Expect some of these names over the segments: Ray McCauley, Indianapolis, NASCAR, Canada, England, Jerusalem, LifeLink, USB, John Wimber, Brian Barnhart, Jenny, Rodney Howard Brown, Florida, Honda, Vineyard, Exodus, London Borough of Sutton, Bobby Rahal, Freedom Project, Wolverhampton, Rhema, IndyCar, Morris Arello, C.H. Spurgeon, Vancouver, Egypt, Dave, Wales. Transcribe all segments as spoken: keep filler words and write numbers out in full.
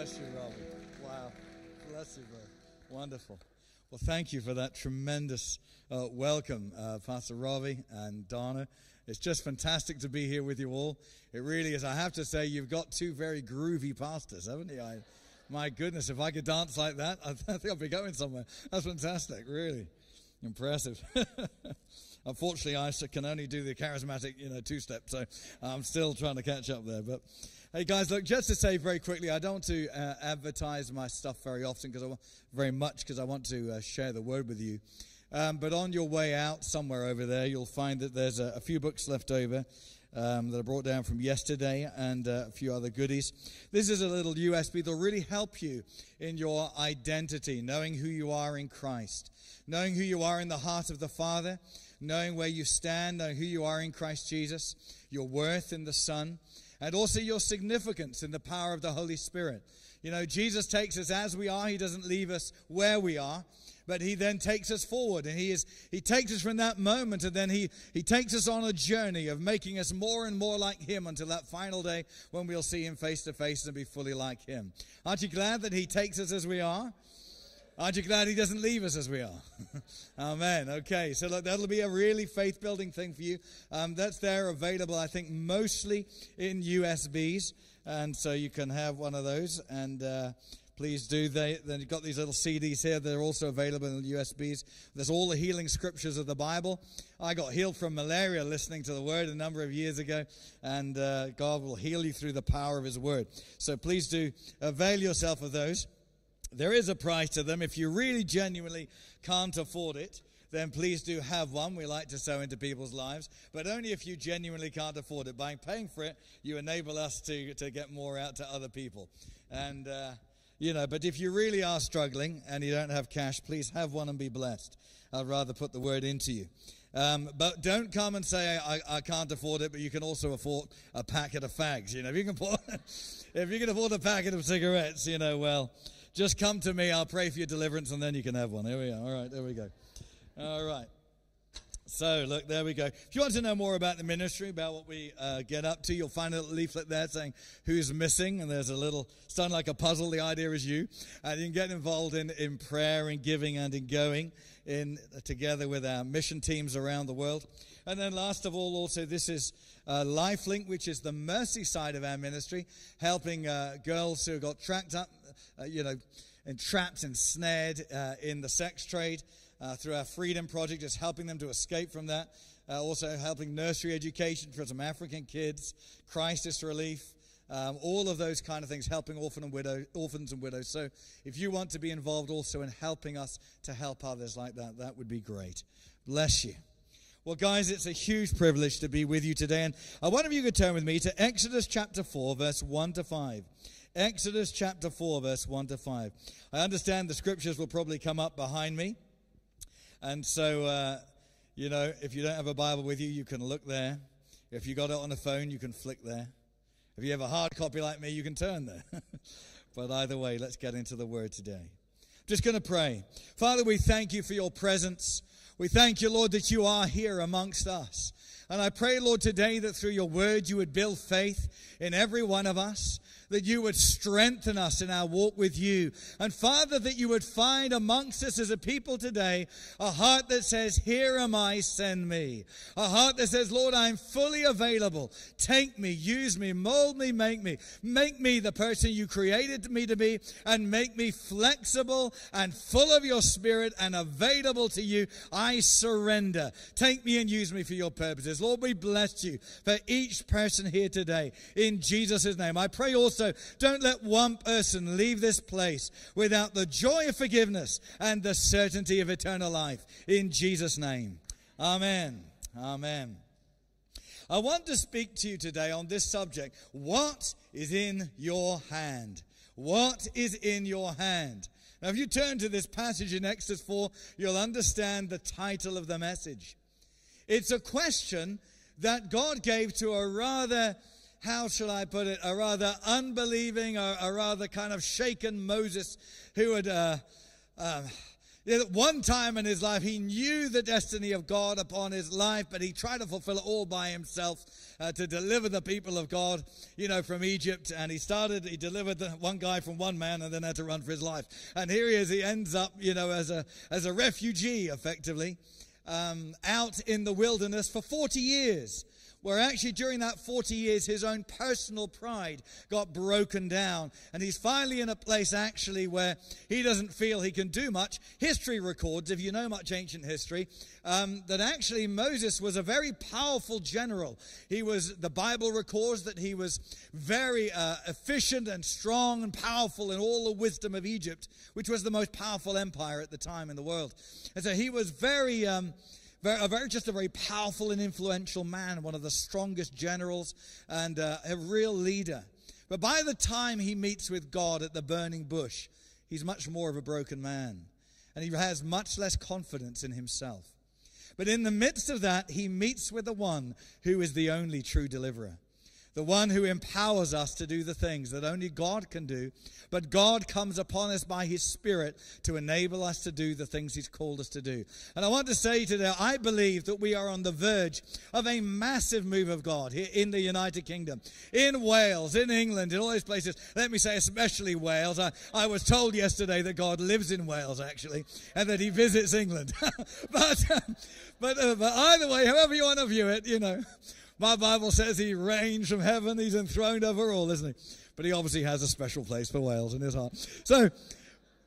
Bless you, Robbie. Wow. Bless you, brother. Wonderful. Well, thank you for that tremendous uh, welcome, uh, Pastor Robbie and Donna. It's just fantastic to be here with you all. It really is. I have to say, you've got two very groovy pastors, haven't you? I, my goodness, if I could dance like that, I think I'd be going somewhere. That's fantastic, really. Impressive. Unfortunately, I can only do the charismatic, you know, two-step, so I'm still trying to catch up there. But, hey, guys, look, just to say very quickly, I don't want to uh, advertise my stuff very often, because I very much because I want to uh, share the word with you. Um, but on your way out, somewhere over there, you'll find that there's a, a few books left over um, that I brought down from yesterday, and uh, a few other goodies. This is a little U S B that'll really help you in your identity, knowing who you are in Christ, knowing who you are in the heart of the Father, knowing where you stand, knowing who you are in Christ Jesus, your worth in the Son, and also your significance in the power of the Holy Spirit. You know, Jesus takes us as we are. He doesn't leave us where we are, but he then takes us forward, and he is he takes us from that moment, and then he, he takes us on a journey of making us more and more like him until that final day when we'll see him face to face and be fully like him. Aren't you glad that he takes us as we are? Aren't you glad he doesn't leave us as we are? Amen. Okay, so look, that'll be a really faith-building thing for you. Um, that's there available, I think, mostly in U S Bs, and so you can have one of those, and uh, please do. They, then you've got these little C Ds here. They're also available in U S Bs. There's all the healing scriptures of the Bible. I got healed from malaria listening to the Word a number of years ago, and uh, God will heal you through the power of his Word. So please do avail yourself of those. There is a price to them. If you really genuinely can't afford it, then please do have one. We like to sow into people's lives, but only if you genuinely can't afford it. By paying for it, you enable us to, to get more out to other people. And, uh, you know, but if you really are struggling and you don't have cash, please have one and be blessed. I'd rather put the word into you. Um, but don't come and say, I, I can't afford it, but you can also afford a packet of fags. You know, if you can afford, if you can afford a packet of cigarettes, you know, well, just come to me, I'll pray for your deliverance, and then you can have one. Here we are. All right, there we go. All right. So, look, there we go. If you want to know more about the ministry, about what we uh, get up to, you'll find a little leaflet there saying who's missing, and there's a little, it's done like a puzzle. The idea is you. And you can get involved in, in prayer and giving and in going in together with our mission teams around the world. And then last of all, also, this is uh, LifeLink, which is the mercy side of our ministry, helping uh, girls who got trapped up, uh, you know, entrapped and snared uh, in the sex trade. Uh, through our Freedom Project, just helping them to escape from that. Uh, also helping nursery education for some African kids, crisis relief, um, all of those kind of things, helping orphan and widow, orphans and widows. So if you want to be involved also in helping us to help others like that, that would be great. Bless you. Well, guys, it's a huge privilege to be with you today. And I wonder if you could turn with me to Exodus chapter four, verse one to five. Exodus chapter four, verse one to five. I understand the scriptures will probably come up behind me. And so, uh, you know, if you don't have a Bible with you, you can look there. If you got it on a phone, you can flick there. If you have a hard copy like me, you can turn there. But either way, let's get into the Word today. I'm just going to pray. Father, we thank you for your presence. We thank you, Lord, that you are here amongst us. And I pray, Lord, today that through your Word you would build faith in every one of us, that you would strengthen us in our walk with you. And Father, that you would find amongst us as a people today a heart that says, here am I, send me. A heart that says, Lord, I am fully available. Take me, use me, mold me, make me. Make me the person you created me to be, and make me flexible and full of your Spirit and available to you. I surrender. Take me and use me for your purposes. Lord, we bless you for each person here today. In Jesus' name, I pray also, So don't let one person leave this place without the joy of forgiveness and the certainty of eternal life. In Jesus' name. Amen. Amen. I want to speak to you today on this subject. What is in your hand? What is in your hand? Now, if you turn to this passage in Exodus four, you'll understand the title of the message. It's a question that God gave to a rather... how shall I put it, a rather unbelieving, or a rather kind of shaken Moses, who had uh, uh, At one time in his life, he knew the destiny of God upon his life, but he tried to fulfill it all by himself uh, to deliver the people of God, you know, from Egypt. And he started, he delivered the one guy from one man and then had to run for his life. And here he is, he ends up, you know, as a, as a refugee, effectively, um, out in the wilderness for forty years. Where actually during that forty years, his own personal pride got broken down. And he's finally in a place actually where he doesn't feel he can do much. History records, if you know much ancient history, um, that actually Moses was a very powerful general. He was, the Bible records that he was very uh, efficient and strong and powerful in all the wisdom of Egypt, which was the most powerful empire at the time in the world. And so he was very... Um, Very, a very, just a very powerful and influential man, one of the strongest generals and uh, a real leader. But by the time he meets with God at the burning bush, he's much more of a broken man, and he has much less confidence in himself. But in the midst of that, he meets with the one who is the only true deliverer, the one who empowers us to do the things that only God can do, but God comes upon us by His Spirit to enable us to do the things He's called us to do. And I want to say today, I believe that we are on the verge of a massive move of God here in the United Kingdom, in Wales, in England, in all those places. Let me say especially Wales. I, I was told yesterday that God lives in Wales, actually, and that He visits England. but, but, uh, but either way, however you want to view it, you know. My Bible says He reigns from heaven. He's enthroned over all, isn't He? But He obviously has a special place for Wales in His heart. So,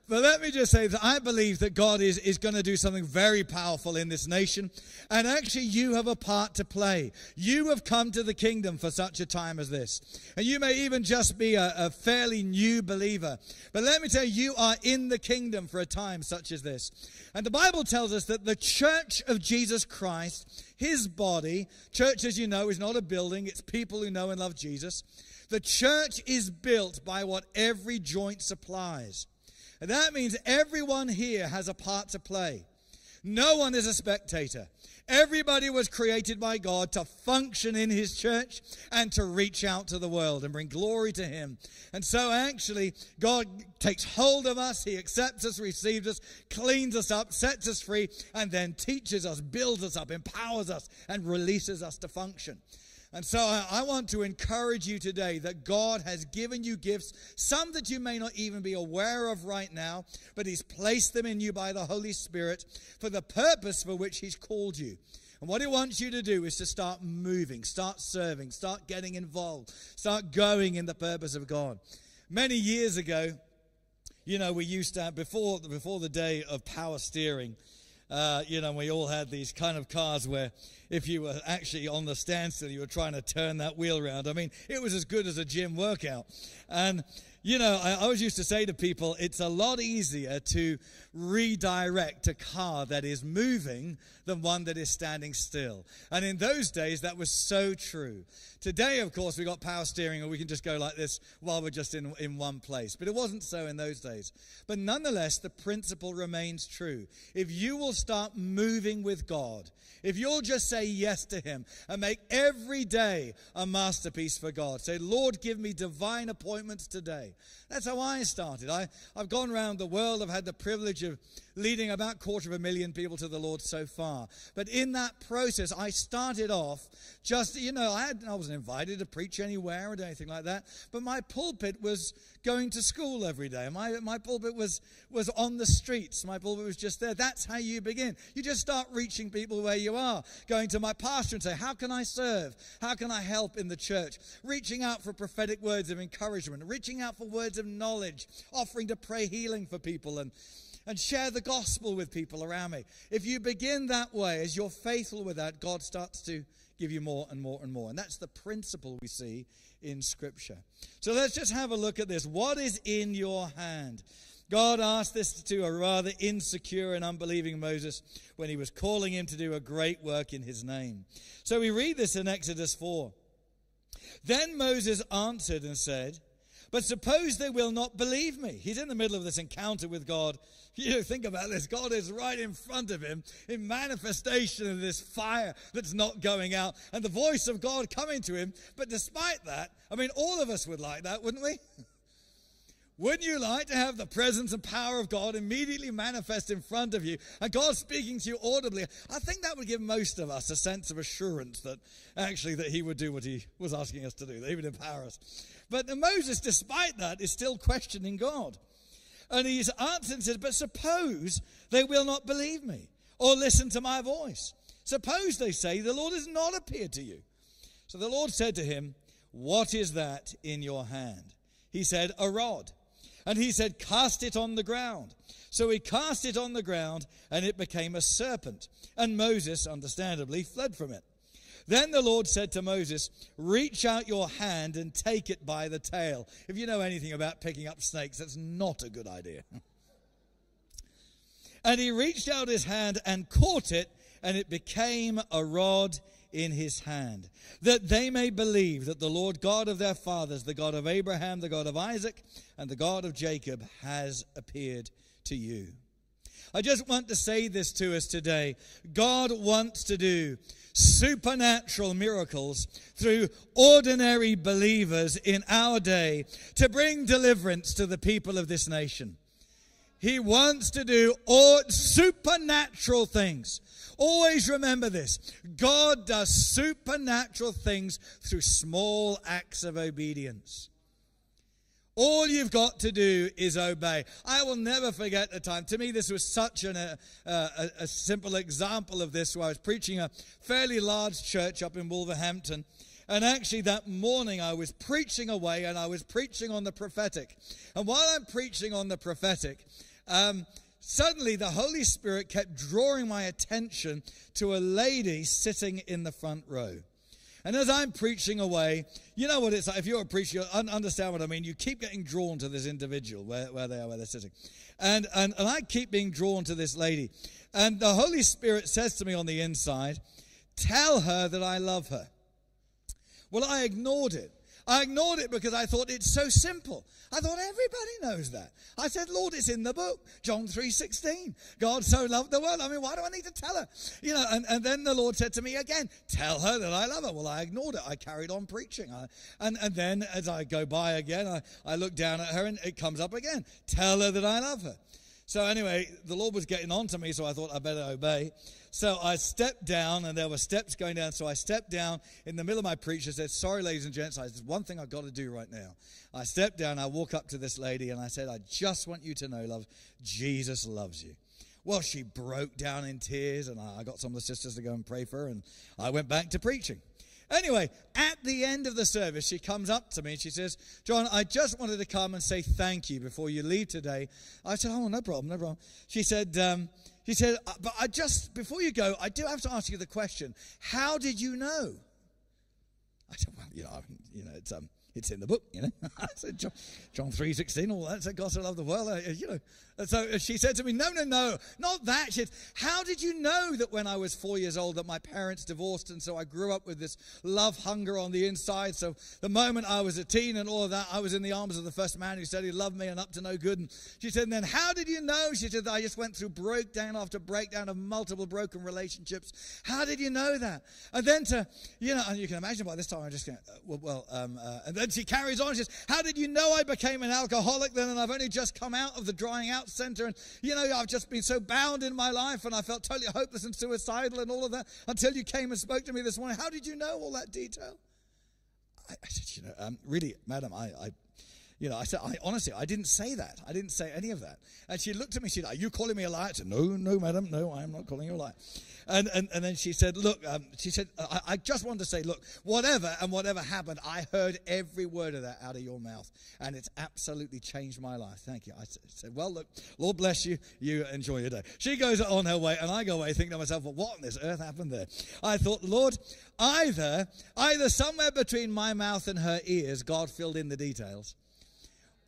but let me just say that I believe that God is, is going to do something very powerful in this nation. And actually, you have a part to play. You have come to the kingdom for such a time as this. And you may even just be a, a fairly new believer. But let me tell you, you are in the kingdom for a time such as this. And the Bible tells us that the church of Jesus Christ, His body, church, as you know, is not a building. It's people who know and love Jesus. The church is built by what every joint supplies. And that means everyone here has a part to play. No one is a spectator. Everybody was created by God to function in His church and to reach out to the world and bring glory to Him. And so actually, God takes hold of us. He accepts us, receives us, cleans us up, sets us free, and then teaches us, builds us up, empowers us, and releases us to function. And so I want to encourage you today that God has given you gifts, some that you may not even be aware of right now, but He's placed them in you by the Holy Spirit for the purpose for which He's called you. And what He wants you to do is to start moving, start serving, start getting involved, start going in the purpose of God. Many years ago, you know, we used to, before, before the day of power steering, Uh, you know, we all had these kind of cars where if you were actually on the standstill, you were trying to turn that wheel around. I mean, it was as good as a gym workout. And, you know, I always used to say to people, it's a lot easier to redirect a car that is moving than one that is standing still. And in those days, that was so true. Today, of course, we've got power steering, and we can just go like this while we're just in, in one place. But it wasn't so in those days. But nonetheless, the principle remains true. If you will start moving with God, if you'll just say yes to Him and make every day a masterpiece for God, say, Lord, give me divine appointments today. That's how I started. I, I've gone around the world. I've had the privilege of leading about a quarter of a million people to the Lord so far. But in that process, I started off just, you know, I, had, I wasn't invited to preach anywhere or anything like that. But my pulpit was going to school every day. My, my pulpit was, was on the streets. My pulpit was just there. That's how you begin. Begin. You just start reaching people where you are, going to my pastor and say, how can I serve? How can I help in the church? Reaching out for prophetic words of encouragement, reaching out for words of knowledge, offering to pray healing for people and, and share the gospel with people around me. If you begin that way, as you're faithful with that, God starts to give you more and more and more. And that's the principle we see in Scripture. So let's just have a look at this. What is in your hand? God asked this to a rather insecure and unbelieving Moses when He was calling him to do a great work in His name. So we read this in Exodus four. Then Moses answered and said, but suppose they will not believe me. He's in the middle of this encounter with God. You know, think about this. God is right in front of him in manifestation of this fire that's not going out and the voice of God coming to him. But despite that, I mean, all of us would like that, wouldn't we? Wouldn't you like to have the presence and power of God immediately manifest in front of you and God speaking to you audibly? I think that would give most of us a sense of assurance that actually that he would do what he was asking us to do, that he would empower us. But Moses, despite that, is still questioning God. And he's answered and says, but suppose they will not believe me or listen to my voice. Suppose they say, the Lord has not appeared to you. So the Lord said to him, what is that in your hand? He said, a rod. And he said, cast it on the ground. So he cast it on the ground, and it became a serpent. And Moses, understandably, fled from it. Then the Lord said to Moses, reach out your hand and take it by the tail. If you know anything about picking up snakes, that's not a good idea. And he reached out his hand and caught it, and it became a rod in his hand, that they may believe that the Lord God of their fathers, the God of Abraham, the God of Isaac, and the God of Jacob has appeared to you. I just want to say this to us today. God wants to do supernatural miracles through ordinary believers in our day to bring deliverance to the people of this nation. He wants to do all supernatural things. Always remember this. God does supernatural things through small acts of obedience. All you've got to do is obey. I will never forget the time. To me, this was such an, uh, uh, a simple example of this, where I was preaching a fairly large church up in Wolverhampton. And actually that morning I was preaching away, and I was preaching on the prophetic. And while I'm preaching on the prophetic, um, suddenly the Holy Spirit kept drawing my attention to a lady sitting in the front row. And as I'm preaching away, you know what it's like. If you're a preacher, you'll understand what I mean. You keep getting drawn to this individual, where, where they are, where they're sitting. And, and, and I keep being drawn to this lady. And the Holy Spirit says to me on the inside, tell her that I love her. Well, I ignored it. I ignored it because I thought it's so simple. I thought everybody knows that. I said, Lord, it's in the book, John three sixteen. God so loved the world. I mean, why do I need to tell her? You know, and, and then the Lord said to me again, tell her that I love her. Well, I ignored it. I carried on preaching. I, and, and then as I go by again, I, I look down at her and it comes up again. Tell her that I love her. So anyway, the Lord was getting on to me, so I thought I better obey. So I stepped down, and there were steps going down. So I stepped down in the middle of my preach. I said, sorry, ladies and gents, there's one thing I've got to do right now. I stepped down. I walk up to this lady, and I said, I just want you to know, love, Jesus loves you. Well, she broke down in tears, and I got some of the sisters to go and pray for her, and I went back to preaching. Anyway, at the end of the service, she comes up to me and she says, John, I just wanted to come and say thank you before you leave today. I said, oh, no problem, no problem. She said, um, she said, but I just, before you go, I do have to ask you the question, how did you know? I said, well, you know, I, you know it's, um, it's in the book, you know. I said, John, John three sixteen, all that. I said, God so loved the world, uh, you know. And so she said to me, no, no, no, not that. She said, how did you know that when I was four years old that my parents divorced, and so I grew up with this love hunger on the inside? So the moment I was a teen and all of that, I was in the arms of the first man who said he loved me and up to no good. And she said, and then how did you know? She said, I just went through breakdown after breakdown of multiple broken relationships. How did you know that? And then to, you know, and you can imagine by this time I'm just going, uh, well, well um, uh, and then she carries on. She says, how did you know I became an alcoholic then, and I've only just come out of the drying out center, and you know I've just been so bound in my life, and I felt totally hopeless and suicidal and all of that until you came and spoke to me this morning. How did you know all that detail? I, I said, you know, um, really, madam, I, I, you know, I said, I honestly, I didn't say that. I didn't say any of that. And she looked at me. She said, are you calling me a liar? I said, no, no, madam, no, I am not calling you a liar. And and, and then she said, look, um, she said, I, I just wanted to say, look, whatever and whatever happened, I heard every word of that out of your mouth, and it's absolutely changed my life. Thank you. I said, well, look, Lord bless you. You enjoy your day. She goes on her way, and I go away thinking to myself, well, what on this earth happened there? I thought, Lord, either, either somewhere between my mouth and her ears, God filled in the details.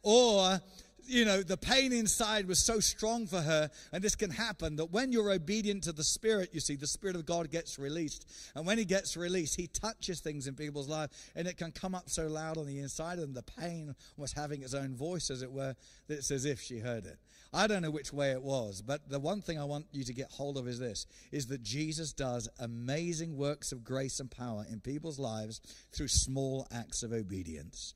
Or, you know, the pain inside was so strong for her, and this can happen, that when you're obedient to the Spirit, you see, the Spirit of God gets released. And when he gets released, he touches things in people's lives, and it can come up so loud on the inside, and the pain was having its own voice, as it were, that it's as if she heard it. I don't know which way it was, but the one thing I want you to get hold of is this, is that Jesus does amazing works of grace and power in people's lives through small acts of obedience.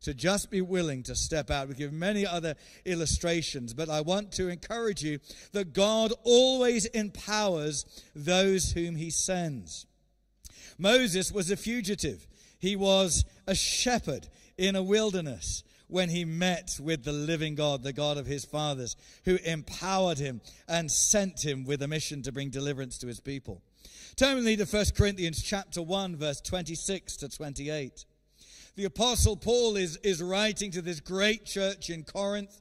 So just be willing to step out. We give many other illustrations, but I want to encourage you that God always empowers those whom he sends. Moses was a fugitive. He was a shepherd in a wilderness when he met with the living God, the God of his fathers, who empowered him and sent him with a mission to bring deliverance to his people. Turn with me to First Corinthians chapter one, verse twenty-six to twenty-eight. The Apostle Paul is, is writing to this great church in Corinth.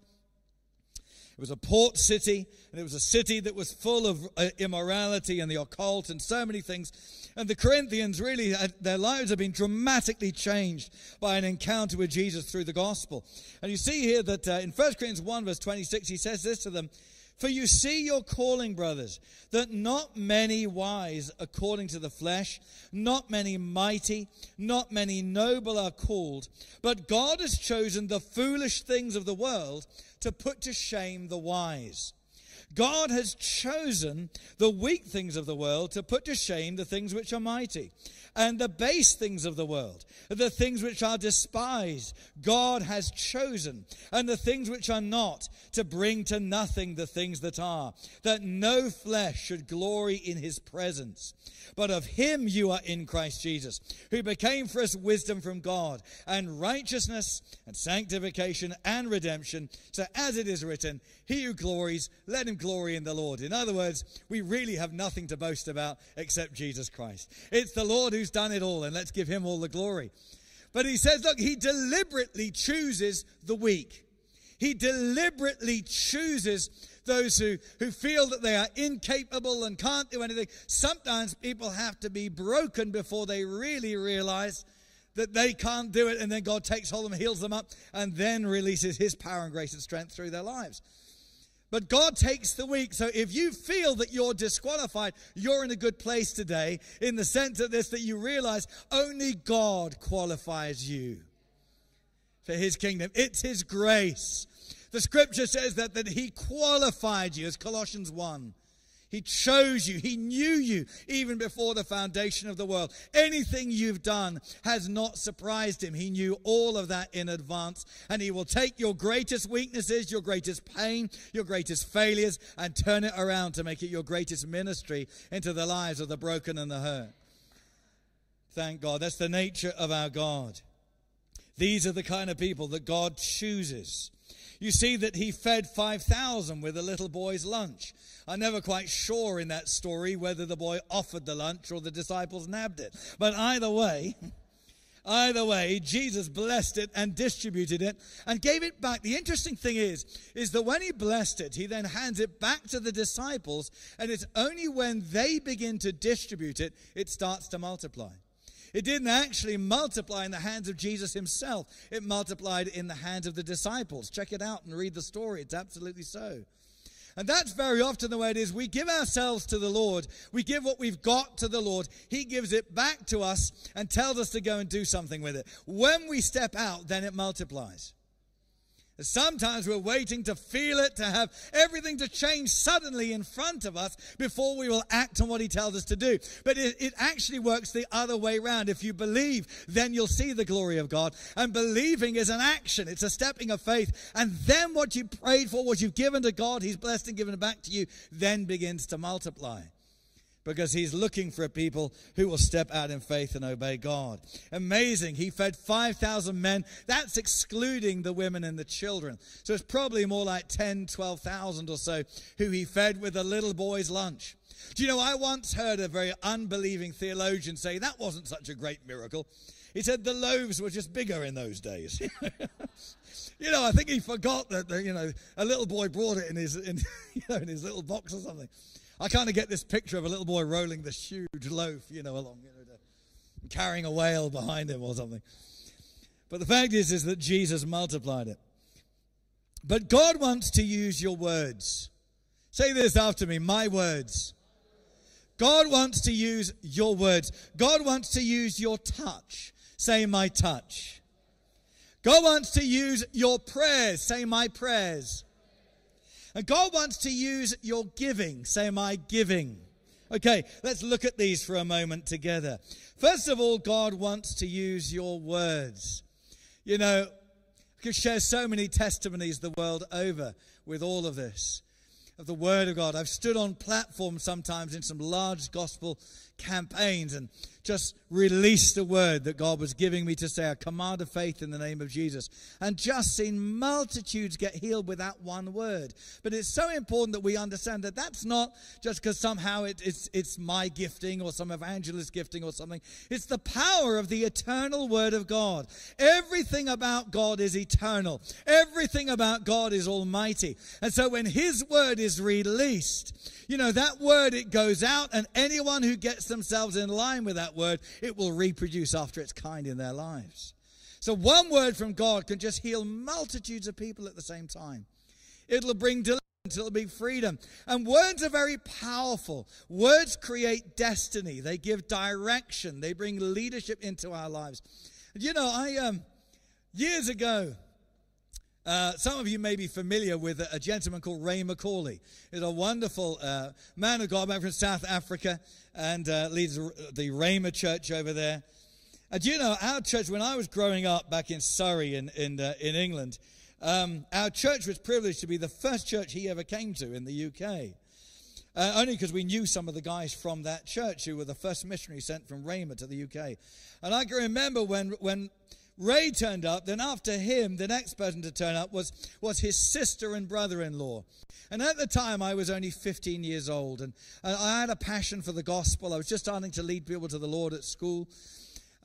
It was a port city, and it was a city that was full of uh, immorality and the occult and so many things. And the Corinthians really, uh, their lives have been dramatically changed by an encounter with Jesus through the gospel. And you see here that uh, in First Corinthians one, verse twenty-six, he says this to them, "For you see your calling, brothers, that not many wise according to the flesh, not many mighty, not many noble are called, but God has chosen the foolish things of the world to put to shame the wise. God has chosen the weak things of the world to put to shame the things which are mighty, and the base things of the world, the things which are despised, God has chosen, and the things which are not, to bring to nothing the things that are, that no flesh should glory in his presence. But of him you are in Christ Jesus, who became for us wisdom from God, and righteousness, and sanctification, and redemption. So as it is written, he who glories, let him glory in the Lord." In other words, we really have nothing to boast about except Jesus Christ. It's the Lord who's done it all, and let's give him all the glory. But he says, look, he deliberately chooses the weak. He deliberately chooses those who, who feel that they are incapable and can't do anything. Sometimes people have to be broken before they really realize that they can't do it, and then God takes hold of them, heals them up, and then releases his power and grace and strength through their lives. But God takes the weak. So if you feel that you're disqualified, you're in a good place today in the sense of this, that you realize only God qualifies you for his kingdom. It's his grace. The scripture says that, that he qualified you, as Colossians one. He chose you. He knew you even before the foundation of the world. Anything you've done has not surprised him. He knew all of that in advance. And he will take your greatest weaknesses, your greatest pain, your greatest failures, and turn it around to make it your greatest ministry into the lives of the broken and the hurt. Thank God. That's the nature of our God. These are the kind of people that God chooses. You see that he fed five thousand with a little boy's lunch. I'm never quite sure in that story whether the boy offered the lunch or the disciples nabbed it. But either way, either way, Jesus blessed it and distributed it and gave it back. The interesting thing is, is that when he blessed it, he then hands it back to the disciples, and it's only when they begin to distribute it, it starts to multiply. It didn't actually multiply in the hands of Jesus himself. It multiplied in the hands of the disciples. Check it out and read the story. It's absolutely so. And that's very often the way it is. We give ourselves to the Lord. We give what we've got to the Lord. He gives it back to us and tells us to go and do something with it. When we step out, then it multiplies. Sometimes we're waiting to feel it, to have everything to change suddenly in front of us before we will act on what he tells us to do. But it, it actually works the other way around. If you believe, then you'll see the glory of God. And believing is an action. It's a stepping of faith. And then what you prayed for, what you've given to God, he's blessed and given it back to you, then begins to multiply. Because he's looking for a people who will step out in faith and obey God. Amazing. He fed five thousand men. That's excluding the women and the children. So it's probably more like ten, twelve thousand or so who he fed with a little boy's lunch. Do you know, I once heard a very unbelieving theologian say that wasn't such a great miracle. He said the loaves were just bigger in those days. You know, I think he forgot that, you know, a little boy brought it in his, in, you know, in his little box or something. I kind of get this picture of a little boy rolling this huge loaf, you know, along, you know, carrying a whale behind him or something. But the fact is, is that Jesus multiplied it. But God wants to use your words. Say this after me, my words. God wants to use your words. God wants to use your touch. Say my touch. God wants to use your prayers. Say my prayers. And God wants to use your giving. Say, my giving. Okay, let's look at these for a moment together. First of all, God wants to use your words. You know, could share so many testimonies the world over with all of this, of the Word of God. I've stood on platforms sometimes in some large gospel campaigns and just released a word that God was giving me to say, a command of faith in the name of Jesus, and just seen multitudes get healed with that one word. But it's so important that we understand that that's not just because somehow it, it's, it's my gifting or some evangelist gifting or something. It's the power of the eternal Word of God. Everything about God is eternal. Everything about God is almighty. And so when His Word is released, you know, that Word, it goes out, and anyone who gets themselves in line with that Word, it will reproduce after its kind in their lives. So one word from God can just heal multitudes of people at the same time. It'll bring deliverance. It'll be freedom. And words are very powerful. Words create destiny. They give direction. They bring leadership into our lives. And you know, I um, years ago, Uh, some of you may be familiar with a, a gentleman called Ray McCauley. He's a wonderful uh, man of God, back from South Africa, and uh, leads the Rhema church over there. And you know, our church, when I was growing up back in Surrey in, in, uh, in England, um, our church was privileged to be the first church he ever came to in the U K. Uh, only because we knew some of the guys from that church who were the first missionaries sent from Rhema to the U K. And I can remember when... when Ray turned up, then after him, the next person to turn up was, was his sister and brother-in-law. And at the time, I was only fifteen years old, and, and I had a passion for the gospel. I was just starting to lead people to the Lord at school.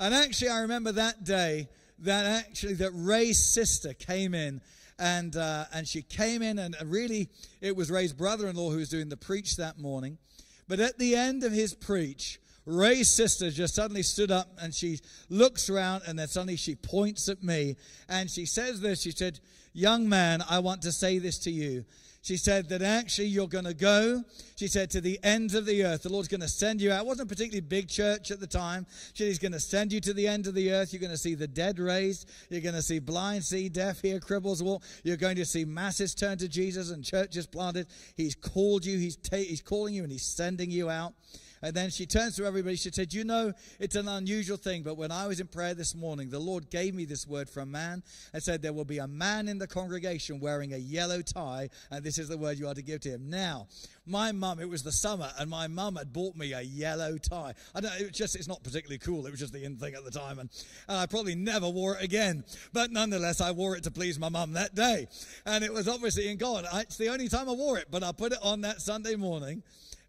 And actually, I remember that day that actually that Ray's sister came in, and, uh, and she came in, and really, it was Ray's brother-in-law who was doing the preach that morning. But at the end of his preach, Ray's sister just suddenly stood up, and she looks around, and then suddenly she points at me, and she says this. She said, "Young man, I want to say this to you." She said that actually you're going to go, she said, to the ends of the earth. The Lord's going to send you out. It wasn't a particularly big church at the time. She said, He's going to send you to the end of the earth. You're going to see the dead raised. You're going to see blind see, deaf hear, cripples walk. You're going to see masses turn to Jesus and churches planted. He's called you. He's, ta he's calling you, and He's sending you out. And then she turns to everybody. She said, "You know, it's an unusual thing, but when I was in prayer this morning, the Lord gave me this word from a man and said, there will be a man in the congregation wearing a yellow tie, and this is the word you are to give to him." Now, my mum, it was the summer, and my mum had bought me a yellow tie. I don't, it just, it's not particularly cool. It was just the in thing at the time, and, and I probably never wore it again. But nonetheless, I wore it to please my mum that day. And it was obviously in God. I, it's the only time I wore it, but I put it on that Sunday morning.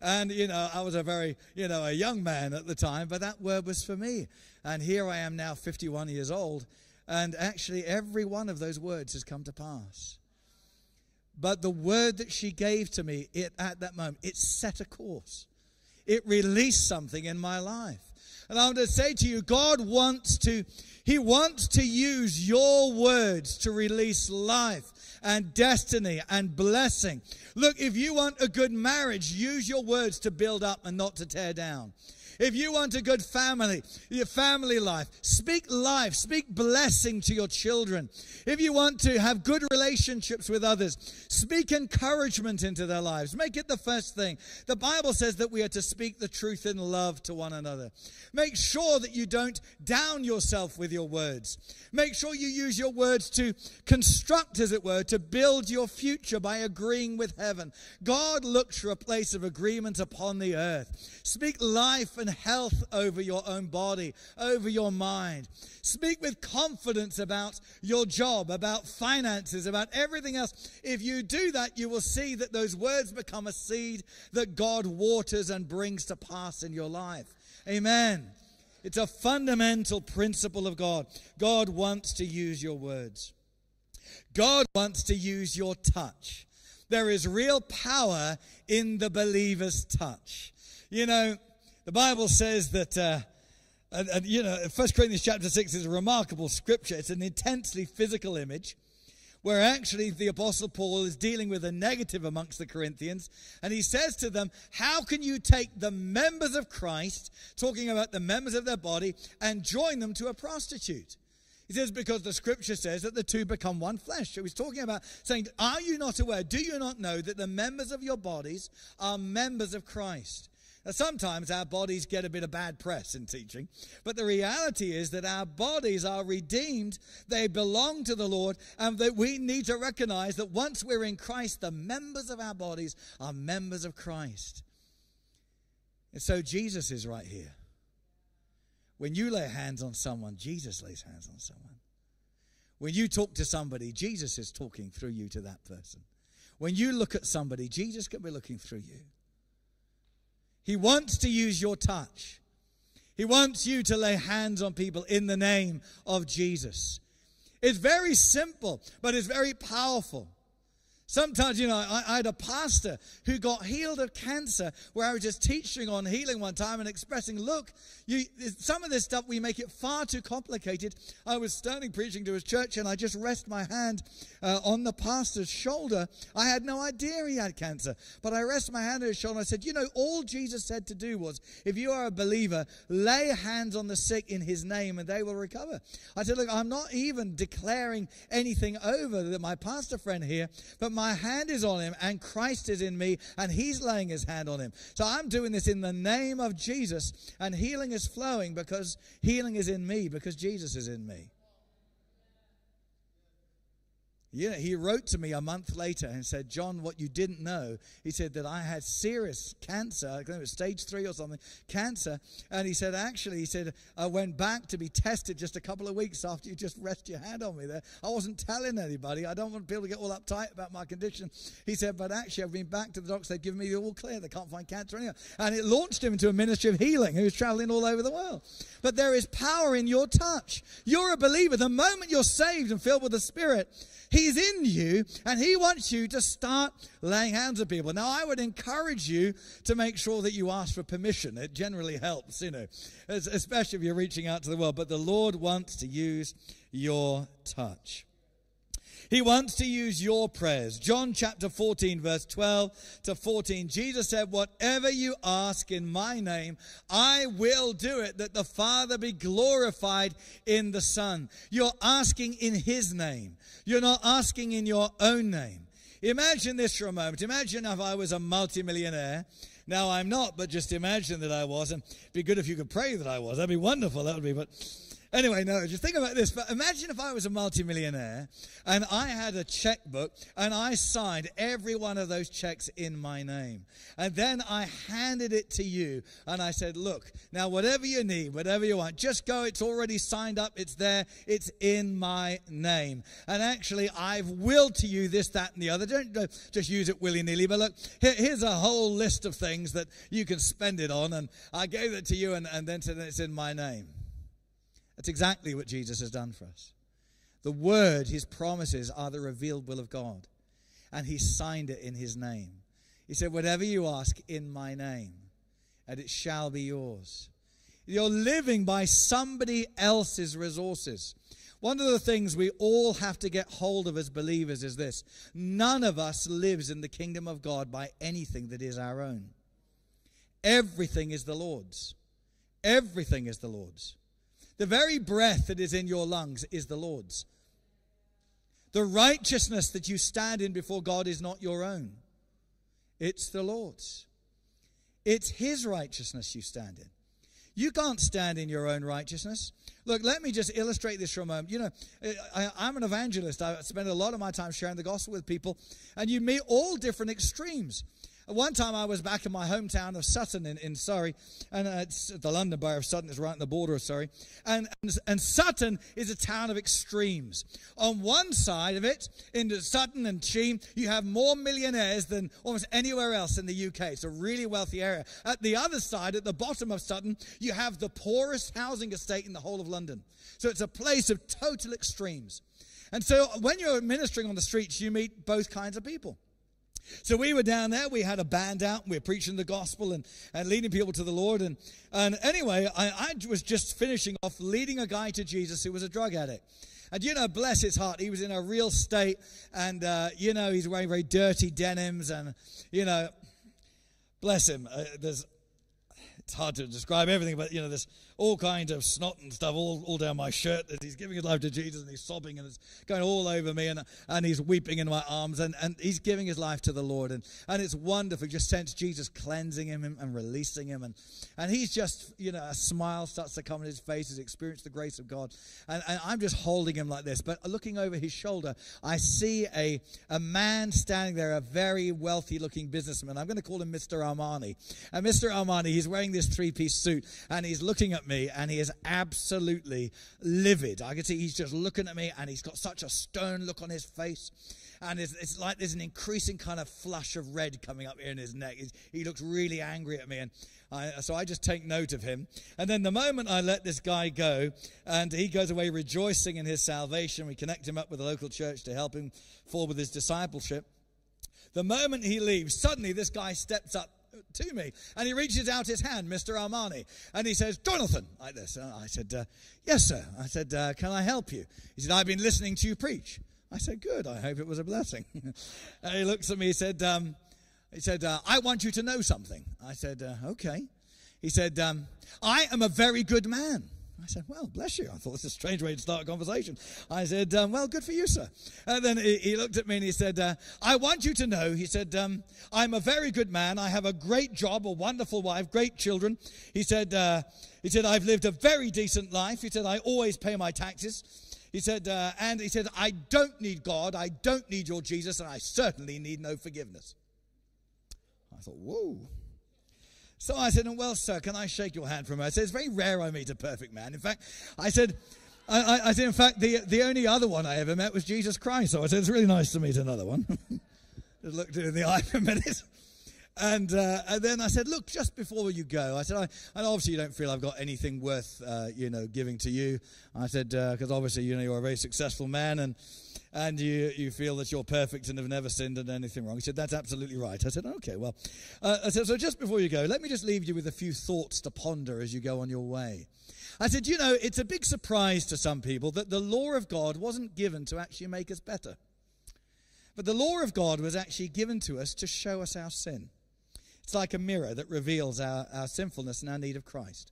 And, you know, I was a very, you know, a young man at the time, but that word was for me. And here I am now, fifty-one years old, and actually every one of those words has come to pass. But the word that she gave to me it, at that moment, it set a course. It released something in my life. And I want to say to you, God wants to, He wants to use your words to release life and destiny and blessing. Look, if you want a good marriage, use your words to build up and not to tear down. If you want a good family, your family life, speak life, speak blessing to your children. If you want to have good relationships with others, speak encouragement into their lives. Make it the first thing. The Bible says that we are to speak the truth in love to one another. Make sure that you don't down yourself with your words. Make sure you use your words to construct, as it were, to build your future by agreeing with heaven. God looks for a place of agreement upon the earth. Speak life and health over your own body, over your mind. Speak with confidence about your job, about finances, about everything else. If you do that, you will see that those words become a seed that God waters and brings to pass in your life. Amen. It's a fundamental principle of God. God wants to use your words. God wants to use your touch. There is real power in the believer's touch. You know, the Bible says that, uh, and, and, you know, First Corinthians chapter six is a remarkable scripture. It's an intensely physical image where actually the Apostle Paul is dealing with a negative amongst the Corinthians. And he says to them, how can you take the members of Christ, talking about the members of their body, and join them to a prostitute? He says, because the scripture says that the two become one flesh. So he's talking about saying, are you not aware, do you not know that the members of your bodies are members of Christ? Now, sometimes our bodies get a bit of bad press in teaching, but the reality is that our bodies are redeemed, they belong to the Lord, and that we need to recognize that once we're in Christ, the members of our bodies are members of Christ. And so Jesus is right here. When you lay hands on someone, Jesus lays hands on someone. When you talk to somebody, Jesus is talking through you to that person. When you look at somebody, Jesus can be looking through you. He wants to use your touch. He wants you to lay hands on people in the name of Jesus. It's very simple, but it's very powerful. Sometimes, you know, I, I had a pastor who got healed of cancer where I was just teaching on healing one time and expressing, look, you, some of this stuff, we make it far too complicated. I was standing preaching to his church and I just rest my hand uh, on the pastor's shoulder. I had no idea he had cancer, but I rest my hand on his shoulder. And I said, you know, all Jesus said to do was, if you are a believer, lay hands on the sick in his name and they will recover. I said, look, I'm not even declaring anything over that my pastor friend here, but my My hand is on him and Christ is in me and he's laying his hand on him. So I'm doing this in the name of Jesus and healing is flowing because healing is in me because Jesus is in me. Yeah, he wrote to me a month later and said, John, what you didn't know, he said that I had serious cancer, I think it was stage three or something, cancer. And he said, actually, he said, I went back to be tested just a couple of weeks after you just rest your hand on me there. I wasn't telling anybody. I don't want people to get all uptight about my condition. He said, but actually, I've been back to the doctor. They've given me the all clear. They can't find cancer anywhere. And it launched him into a ministry of healing who's traveling all over the world. But there is power in your touch. You're a believer. The moment you're saved and filled with the Spirit, He's in you, and he wants you to start laying hands on people. Now, I would encourage you to make sure that you ask for permission. It generally helps, you know, especially if you're reaching out to the world. But the Lord wants to use your touch. He wants to use your prayers. John chapter fourteen, verse twelve to fourteen. Jesus said, whatever you ask in my name, I will do it, that the Father be glorified in the Son. You're asking in his name. You're not asking in your own name. Imagine this for a moment. Imagine if I was a multimillionaire. Now, I'm not, but just imagine that I was. And it'd be good if you could pray that I was. That'd be wonderful. That would be, but... Anyway, no, just think about this. But imagine if I was a multimillionaire and I had a checkbook and I signed every one of those checks in my name. And then I handed it to you and I said, look, now whatever you need, whatever you want, just go. It's already signed up. It's there. It's in my name. And actually, I've willed to you this, that, and the other. Don't just use it willy-nilly. But look, here, here's a whole list of things that you can spend it on. And I gave it to you and, and then said it's in my name. That's exactly what Jesus has done for us. The word, his promises, are the revealed will of God. And he signed it in his name. He said, whatever you ask in my name, and it shall be yours. You're living by somebody else's resources. One of the things we all have to get hold of as believers is this. None of us lives in the kingdom of God by anything that is our own. Everything is the Lord's. Everything is the Lord's. The very breath that is in your lungs is the Lord's. The righteousness that you stand in before God is not your own. It's the Lord's. It's his righteousness you stand in. You can't stand in your own righteousness. Look, let me just illustrate this for a moment. You know, I, I'm an evangelist. I spend a lot of my time sharing the gospel with people. And you meet all different extremes. One time I was back in my hometown of Sutton in, in Surrey, and uh, it's the London Borough of Sutton is right on the border of Surrey, and, and, and Sutton is a town of extremes. On one side of it, in Sutton and Cheam, you have more millionaires than almost anywhere else in the U K. It's a really wealthy area. At the other side, at the bottom of Sutton, you have the poorest housing estate in the whole of London. So it's a place of total extremes. And so when you're ministering on the streets, you meet both kinds of people. So we were down there, we had a band out, and we were preaching the gospel and, and leading people to the Lord. And, and anyway, I, I was just finishing off leading a guy to Jesus who was a drug addict. And, you know, bless his heart, he was in a real state. And, uh, you know, he's wearing very dirty denims. And, you know, bless him. Uh, there's, it's hard to describe everything, but, you know, there's all kinds of snot and stuff all, all down my shirt as he's giving his life to Jesus, and he's sobbing and it's going all over me, and and he's weeping in my arms, and, and he's giving his life to the Lord, and, and it's wonderful. You just sense Jesus cleansing him and releasing him, and, and he's just, you know, a smile starts to come on his face. He's experienced the grace of God, and, and I'm just holding him like this, but looking over his shoulder, I see a, a man standing there, a very wealthy looking businessman. I'm going to call him Mister Armani. And Mister Armani, he's wearing this three-piece suit, and he's looking at me, and he is absolutely livid. I can see he's just looking at me, and he's got such a stern look on his face. And it's, it's like there's an increasing kind of flush of red coming up here in his neck. He's, he looks really angry at me, and I, so I just take note of him. And then the moment I let this guy go, and he goes away rejoicing in his salvation, we connect him up with the local church to help him forward with his discipleship. The moment he leaves, suddenly this guy steps up to me, and he reaches out his hand, Mister Armani, and he says, "Jonathan," like this. And I said, uh, "Yes, sir." I said, uh, "Can I help you?" He said, "I've been listening to you preach." I said, "Good, I hope it was a blessing." And he looks at me, he said, um, he said uh, "I want you to know something." I said, uh, "Okay." He said, um, "I am a very good man." I said, "Well, bless you." I thought this is a strange way to start a conversation. I said, um, "Well, good for you, sir." And then he, he looked at me and he said, uh, "I want you to know," he said, um, "I'm a very good man. I have a great job, a wonderful wife, great children." He said, uh, he said, "I've lived a very decent life." He said, "I always pay my taxes." He said, uh, and he said, "I don't need God, I don't need your Jesus, and I certainly need no forgiveness." I thought, whoa. So I said, "Well, sir, can I shake your hand for a moment?" I said, "It's very rare I meet a perfect man." In fact, I said, I, I, I said, in fact, the, the only other one I ever met was Jesus Christ. So I said, "It's really nice to meet another one." Just looked him in the eye for a minute. And, uh, and then I said, "Look, just before you go," I said, I, and obviously you don't feel I've got anything worth, uh, you know, giving to you. I said, because uh, obviously, you know, you're a very successful man, and and you, you feel that you're perfect and have never sinned and anything wrong. He said, "That's absolutely right." I said, "Okay, well." Uh, I said, "So just before you go, let me just leave you with a few thoughts to ponder as you go on your way." I said, "You know, it's a big surprise to some people that the law of God wasn't given to actually make us better. But the law of God was actually given to us to show us our sin. It's like a mirror that reveals our, our sinfulness and our need of Christ.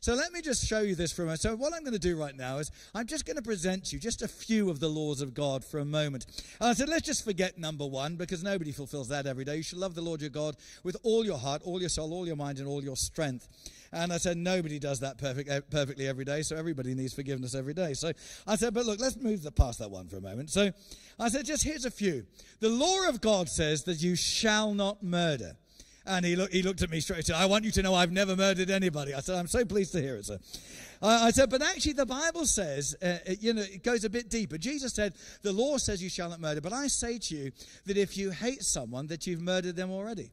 So let me just show you this for a moment. So what I'm going to do right now is I'm just going to present you just a few of the laws of God for a moment. And I said, let's just forget number one, because nobody fulfills that every day. You should love the Lord your God with all your heart, all your soul, all your mind, and all your strength. And I said, nobody does that perfect, perfectly every day, so everybody needs forgiveness every day. So I said, but look, let's move the, past that one for a moment. So I said, just here's a few. The law of God says that you shall not murder. And he, look, he looked at me straight and said, "I want you to know I've never murdered anybody." I said, "I'm so pleased to hear it, sir." Uh, I said, but actually the Bible says, uh, it, you know, it goes a bit deeper. Jesus said, the law says you shall not murder, but I say to you that if you hate someone, that you've murdered them already.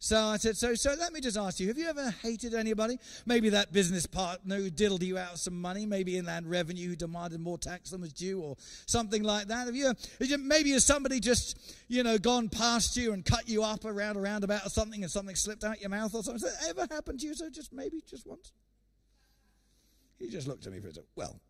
So I said, so so let me just ask you, have you ever hated anybody? Maybe that business partner who diddled you out some money, maybe Inland Revenue who demanded more tax than was due or something like that. Have you, maybe has somebody just, you know, gone past you and cut you up around a roundabout or something and something slipped out your mouth or something? Has that ever happened to you? So just maybe just once? He just looked at me for a second. Well.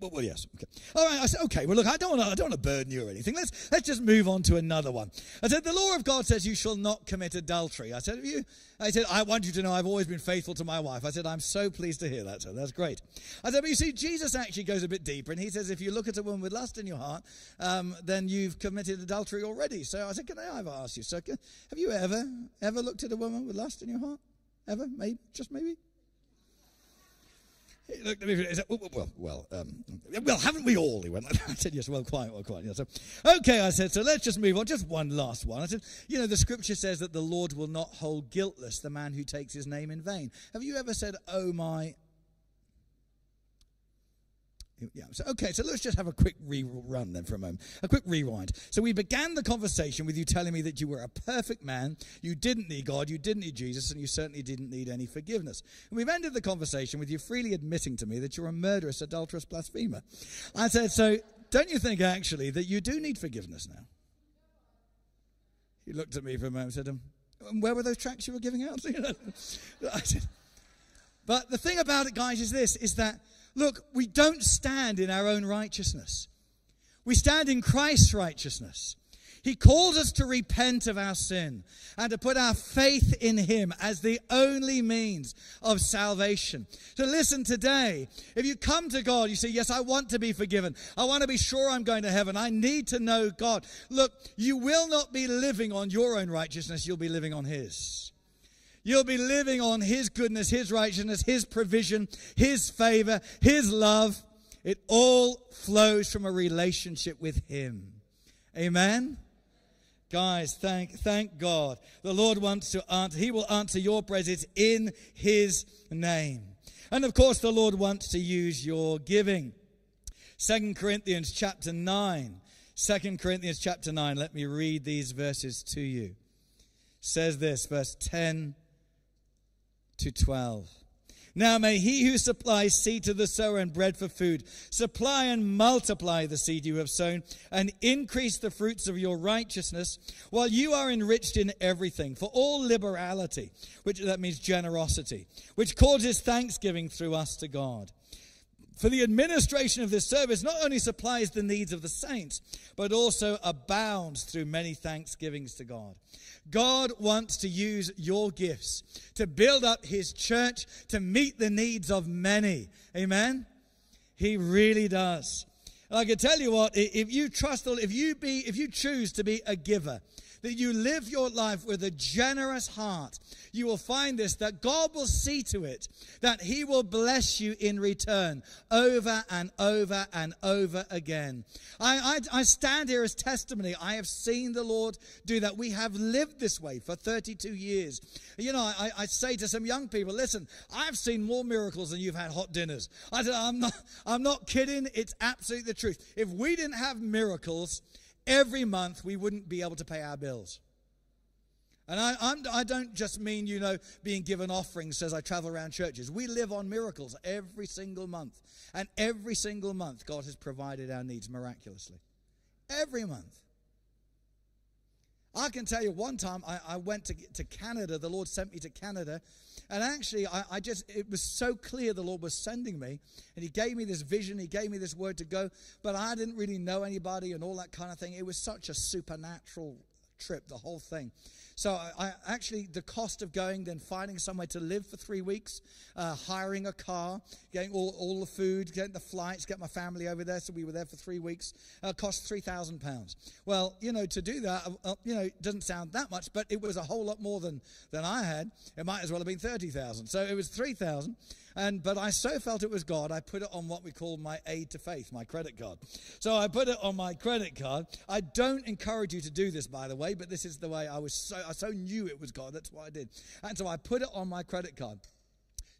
Well, well, yes. Okay. All right. I said, okay. Well, look, I don't want to. I don't want to burden you or anything. Let's let's just move on to another one. I said, the law of God says you shall not commit adultery. I said, have you? I said, I want you to know I've always been faithful to my wife. I said, I'm so pleased to hear that, sir. That's great. I said, but you see, Jesus actually goes a bit deeper, and he says, if you look at a woman with lust in your heart, um, then you've committed adultery already. So I said, can I ever ask you, sir? Can, have you ever ever looked at a woman with lust in your heart? Ever? Maybe? Just maybe? He looked at me and said, well, well, um, well, haven't we all? He went like that. I said, yes, well, quite, well, quite. Yes. So, okay, I said, so let's just move on. Just one last one. I said, you know, the scripture says that the Lord will not hold guiltless the man who takes his name in vain. Have you ever said, oh, my... Yeah. So, okay, so let's just have a quick rerun then for a moment, a quick rewind. So we began the conversation with you telling me that you were a perfect man, you didn't need God, you didn't need Jesus, and you certainly didn't need any forgiveness. And we've ended the conversation with you freely admitting to me that you're a murderous, adulterous blasphemer. I said, so don't you think actually that you do need forgiveness now? He looked at me for a moment and said, um, and where were those tracts you were giving out? I said, but the thing about it, guys, is this, is that look, we don't stand in our own righteousness. We stand in Christ's righteousness. He calls us to repent of our sin and to put our faith in him as the only means of salvation. So listen today, if you come to God, you say, yes, I want to be forgiven. I want to be sure I'm going to heaven. I need to know God. Look, you will not be living on your own righteousness. You'll be living on his. You'll be living on his goodness, his righteousness, his provision, his favor, his love. It all flows from a relationship with him. Amen? Guys, thank thank God. The Lord wants to answer. He will answer your prayers. It's in his name. And of course, the Lord wants to use your giving. Second Corinthians chapter nine. Second Corinthians chapter nine. Let me read these verses to you. It says this, verse ten to twelve. Now may he who supplies seed to the sower and bread for food, supply and multiply the seed you have sown, and increase the fruits of your righteousness, while you are enriched in everything, for all liberality, which that means generosity, which causes thanksgiving through us to God. For the administration of this service not only supplies the needs of the saints, but also abounds through many thanksgivings to God. God wants to use your gifts to build up his church, to meet the needs of many. Amen? He really does. And I can tell you what, if you trust, if you be, if you choose to be a giver, that you live your life with a generous heart, you will find this, that God will see to it, that he will bless you in return over and over and over again. I, I, I stand here as testimony. I have seen the Lord do that. We have lived this way for thirty-two years. You know, I, I say to some young people, listen, I've seen more miracles than you've had hot dinners. I, I'm not, I'm not kidding. It's absolutely the truth. If we didn't have miracles, every month, we wouldn't be able to pay our bills. And I, I'm, I don't just mean, you know, being given offerings as I travel around churches. We live on miracles every single month. And every single month, God has provided our needs miraculously. Every month. I can tell you one time I, I went to, to Canada. The Lord sent me to Canada. And actually, I, I just, it was so clear the Lord was sending me. And he gave me this vision. He gave me this word to go. But I didn't really know anybody and all that kind of thing. It was such a supernatural trip, the whole thing. So I, I actually, the cost of going, then finding somewhere to live for three weeks, uh, hiring a car, getting all, all the food, getting the flights, get my family over there. So we were there for three weeks. Uh, cost three thousand pounds. Well, you know, to do that, uh, you know, it doesn't sound that much, but it was a whole lot more than than I had. It might as well have been thirty thousand. So it was three thousand. And, but I so felt it was God, I put it on what we call my aid to faith, my credit card. So I put it on my credit card. I don't encourage you to do this, by the way, but this is the way I was so, I so knew it was God. That's what I did. And so I put it on my credit card.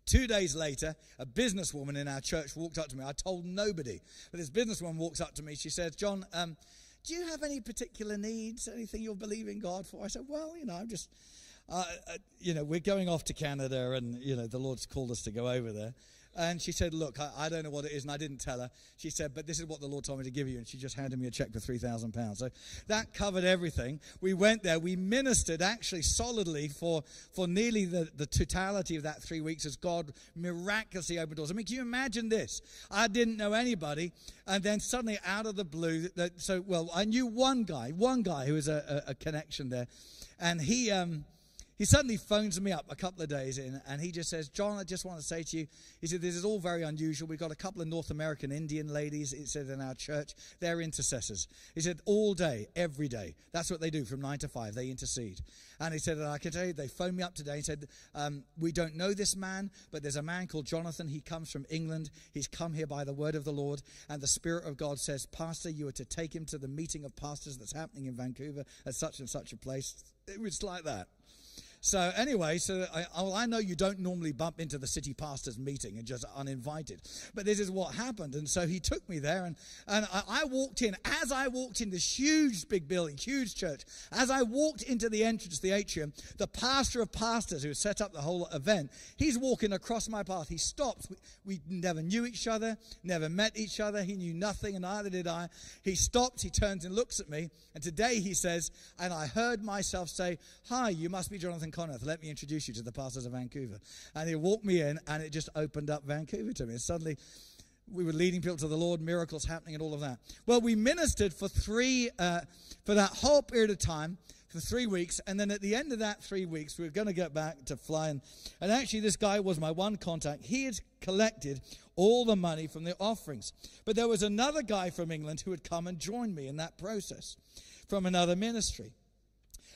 Two days later, a businesswoman in our church walked up to me. I told nobody, but this businesswoman walks up to me. She says, John, um, do you have any particular needs, anything you're believing God for? I said, well, you know, I'm just... Uh, you know, we're going off to Canada and, you know, the Lord's called us to go over there. And she said, look, I, I don't know what it is, and I didn't tell her. She said, but this is what the Lord told me to give you. And she just handed me a check for three thousand pounds. So that covered everything. We went there. We ministered actually solidly for, for nearly the, the totality of that three weeks as God miraculously opened doors. I mean, can you imagine this? I didn't know anybody. And then suddenly out of the blue, so, well, I knew one guy, one guy who was a, a, a connection there. And he... um. He suddenly phones me up a couple of days in, and he just says, John, I just want to say to you, he said, this is all very unusual. We've got a couple of North American Indian ladies, he said, in our church. They're intercessors. He said, all day, every day. That's what they do from nine to five. They intercede. And he said, and I can tell you, they phoned me up today. He said, um, we don't know this man, but there's a man called Jonathan. He comes from England. He's come here by the word of the Lord. And the Spirit of God says, Pastor, you are to take him to the meeting of pastors that's happening in Vancouver at such and such a place. It was like that. So anyway, so I, well, I know you don't normally bump into the city pastor's meeting and just uninvited, but this is what happened. And so he took me there, and, and I, I walked in. As I walked in this huge big building, huge church, as I walked into the entrance, the atrium, the pastor of pastors who set up the whole event, he's walking across my path. He stopped. We, we never knew each other, never met each other. He knew nothing, and neither did I. He stopped. He turns and looks at me, and today he says, and I heard myself say, hi, you must be Jonathan Conrathe, let me introduce you to the pastors of Vancouver. And he walked me in, and it just opened up Vancouver to me. And suddenly, we were leading people to the Lord, miracles happening and all of that. Well, we ministered for three, uh, for that whole period of time, for three weeks. And then at the end of that three weeks, we were going to get back to flying. And actually, this guy was my one contact. He had collected all the money from the offerings. But there was another guy from England who had come and joined me in that process from another ministry.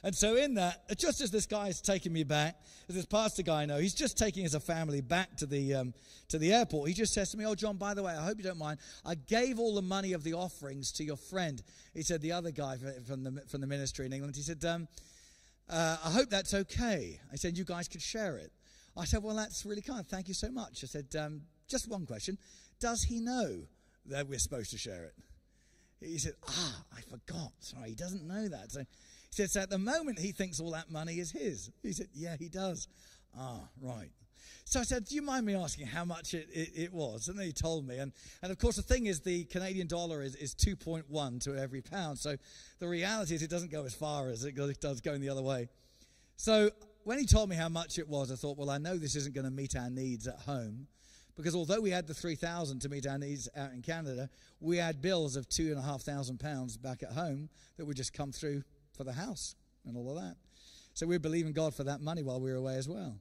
And so in that, just as this guy is taking me back, as this pastor guy I know, he's just taking us a family back to the um, to the airport. He just says to me, "Oh, John, by the way, I hope you don't mind. I gave all the money of the offerings to your friend." He said, the other guy from the from the ministry in England. He said, um, uh, "I hope that's okay." I said, "You guys could share it." I said, "Well, that's really kind. Thank you so much." I said, um, "Just one question. Does he know that we're supposed to share it?" He said, "Ah, I forgot. Sorry, he doesn't know that." So he said, "So at the moment, he thinks all that money is his." He said, "Yeah, he does." "Ah, right." So I said, "Do you mind me asking how much it, it, it was?" And then he told me. And, and of course, the thing is, the Canadian dollar is, is two point one to every pound. So the reality is it doesn't go as far as it does going the other way. So when he told me how much it was, I thought, well, I know this isn't going to meet our needs at home. Because although we had the three thousand dollars to meet our needs out in Canada, we had bills of two thousand five hundred pounds back at home that would just come through for the house and all of that. So we were believing God for that money while we were away as well.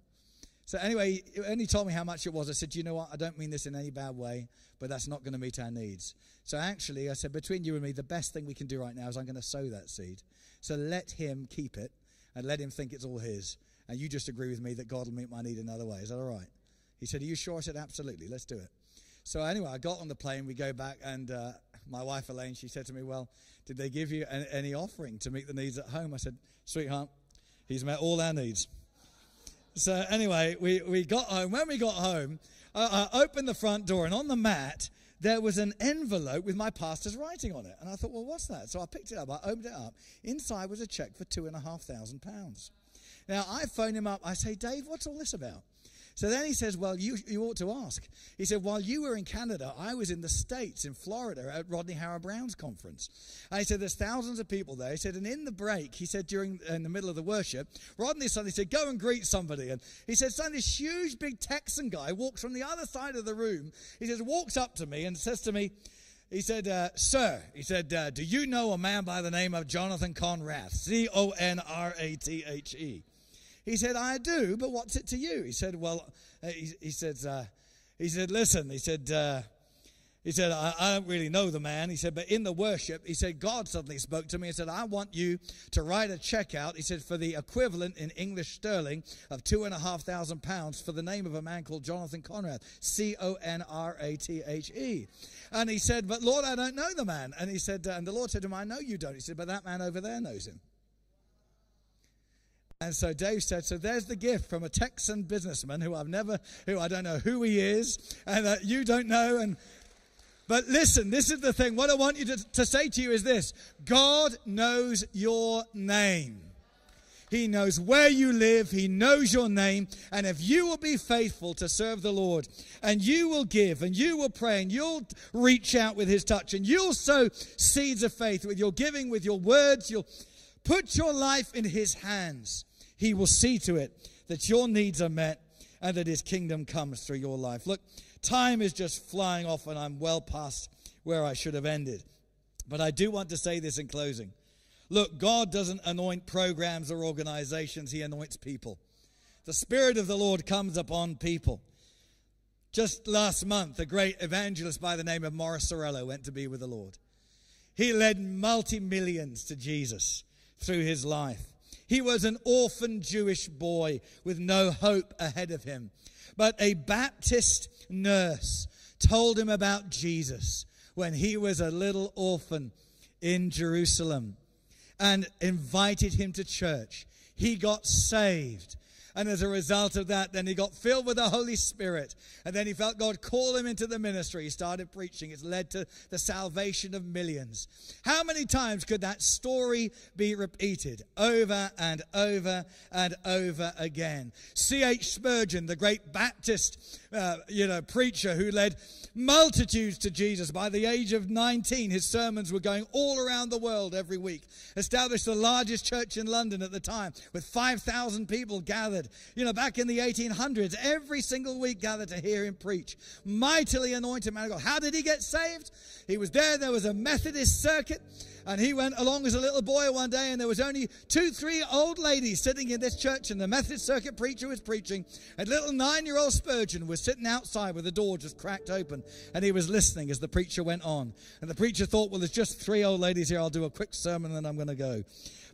So anyway, when he told me how much it was, I said, "You know what, I don't mean this in any bad way, but that's not going to meet our needs. So actually," I said, "between you and me, the best thing we can do right now is I'm going to sow that seed. So let him keep it and let him think it's all his. And you just agree with me that God will meet my need another way. Is that all right?" He said, "Are you sure?" I said, "Absolutely, let's do it." So anyway, I got on the plane, we go back, and uh, my wife, Elaine, she said to me, "Well, did they give you an, any offering to meet the needs at home?" I said, "Sweetheart, he's met all our needs." So anyway, we, we got home. When we got home, uh, I opened the front door, and on the mat, there was an envelope with my pastor's writing on it. And I thought, well, what's that? So I picked it up, I opened it up. Inside was a check for two and a half thousand pounds. Now, I phone him up, I say, "Dave, what's all this about?" So then he says, "Well, you, you ought to ask." He said, "While you were in Canada, I was in the States, in Florida, at Rodney Howard Brown's conference." And he said, "There's thousands of people there." He said, "And in the break," he said, during in the middle of the worship, Rodney suddenly said, "Go and greet somebody." And he said, suddenly this huge, big Texan guy walks from the other side of the room. He says, walks up to me and says to me, he said, uh, "Sir," he said, uh, "do you know a man by the name of Jonathan Conrathe, C O N R A T H E? He said, "I do, but what's it to you?" He said, "Well," uh, he, he said, uh, he said, "Listen," he said, uh, he said, I, I "don't really know the man." He said, "But in the worship," he said, "God suddenly spoke to me and said, I want you to write a check out," he said, "for the equivalent in English sterling of two and a half thousand pounds for the name of a man called Jonathan Conrathe, C O N R A T H E. And he said, "But Lord, I don't know the man." And he said, uh, and the Lord said to him, "I know you don't." He said, "But that man over there knows him." And so Dave said, "So there's the gift from a Texan businessman who I've never, who I don't know who he is, and that you don't know. And but listen, this is the thing. What I want you to, to say to you is this: God knows your name. He knows where you live. He knows your name. And if you will be faithful to serve the Lord, and you will give, and you will pray, and you'll reach out with his touch, and you'll sow seeds of faith with your giving, with your words, you'll put your life in his hands. He will see to it that your needs are met and that his kingdom comes through your life." Look, time is just flying off and I'm well past where I should have ended. But I do want to say this in closing. Look, God doesn't anoint programs or organizations. He anoints people. The Spirit of the Lord comes upon people. Just last month, a great evangelist by the name of Morris Arello went to be with the Lord. He led multi-millions to Jesus through his life. He was an orphan Jewish boy with no hope ahead of him. But a Baptist nurse told him about Jesus when he was a little orphan in Jerusalem and invited him to church. He got saved. And as a result of that, then he got filled with the Holy Spirit. And then he felt God call him into the ministry. He started preaching. It's led to the salvation of millions. How many times could that story be repeated? Over and over and over again. C H Spurgeon, the great Baptist uh, you know, preacher who led multitudes to Jesus. By the age of nineteen, his sermons were going all around the world every week. Established the largest church in London at the time with five thousand people gathered. You know, back in the eighteen hundreds, every single week gathered to hear him preach. Mightily anointed man of God. How did he get saved? He was there. There was a Methodist circuit. And he went along as a little boy one day, and there was only two, three old ladies sitting in this church, and the Methodist circuit preacher was preaching. And little nine-year-old Spurgeon was sitting outside with the door just cracked open, and he was listening as the preacher went on. And the preacher thought, well, there's just three old ladies here. I'll do a quick sermon, and then I'm going to go.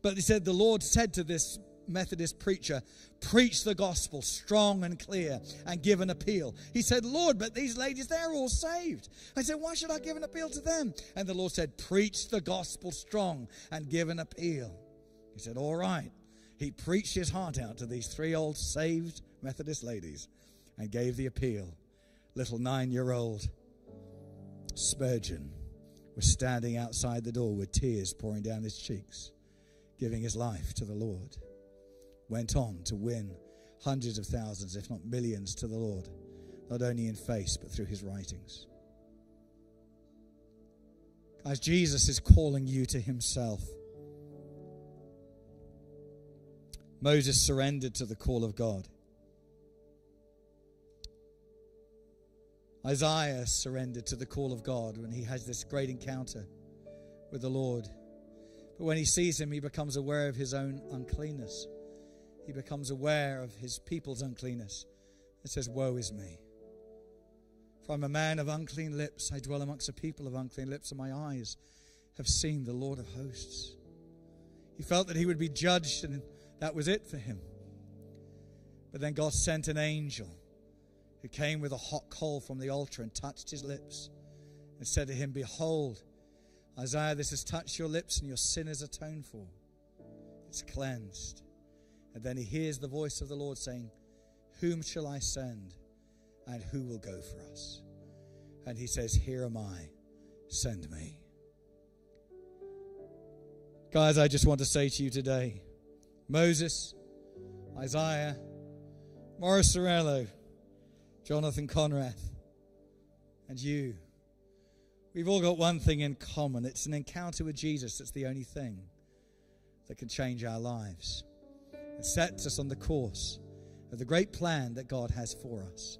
But he said, the Lord said to this Methodist preacher, preach the gospel strong and clear and give an appeal. He said, Lord, but these ladies, they're all saved. I said, why should I give an appeal to them? And the Lord said, preach the gospel strong and give an appeal. He said, all right. He preached his heart out to these three old saved Methodist ladies and gave the appeal. Little nine-year-old Spurgeon was standing outside the door with tears pouring down his cheeks, giving his life to the Lord. Went on to win hundreds of thousands, if not millions, to the Lord, not only in face but through his writings. As Jesus is calling you to himself, Moses surrendered to the call of God. Isaiah surrendered to the call of God when he has this great encounter with the Lord. But when he sees him, he becomes aware of his own uncleanness. He becomes aware of his people's uncleanness and says, woe is me. For I'm a man of unclean lips. I dwell amongst a people of unclean lips, and my eyes have seen the Lord of hosts. He felt that he would be judged, and that was it for him. But then God sent an angel who came with a hot coal from the altar and touched his lips and said to him, behold, Isaiah, this has touched your lips, and your sin is atoned for. It's cleansed. And then he hears the voice of the Lord saying, whom shall I send, and who will go for us? And he says, here am I, send me. Guys, I just want to say to you today, Moses, Isaiah, Morris Arello, Jonathan Conrathe, and you, we've all got one thing in common. It's an encounter with Jesus. It's the only thing that can change our lives. It sets us on the course of the great plan that God has for us.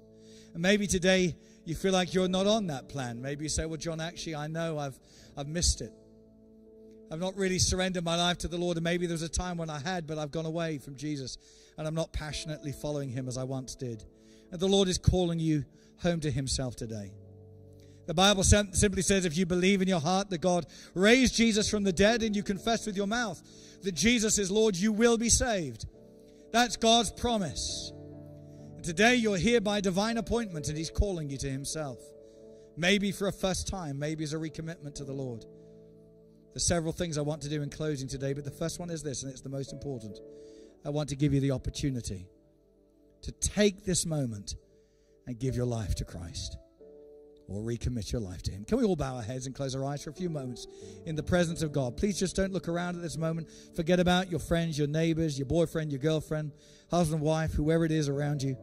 And maybe today you feel like you're not on that plan. Maybe you say, well, John, actually, I know I've, I've missed it. I've not really surrendered my life to the Lord. And maybe there was a time when I had, but I've gone away from Jesus. And I'm not passionately following him as I once did. And the Lord is calling you home to himself today. The Bible simply says, if you believe in your heart that God raised Jesus from the dead and you confess with your mouth that Jesus is Lord, you will be saved. That's God's promise. And today you're here by divine appointment, and he's calling you to himself. Maybe for a first time, maybe as a recommitment to the Lord. There's several things I want to do in closing today, but the first one is this, and it's the most important. I want to give you the opportunity to take this moment and give your life to Christ. Or recommit your life to him. Can we all bow our heads and close our eyes for a few moments in the presence of God? Please just don't look around at this moment. Forget about your friends, your neighbors, your boyfriend, your girlfriend, husband, wife, whoever it is around you.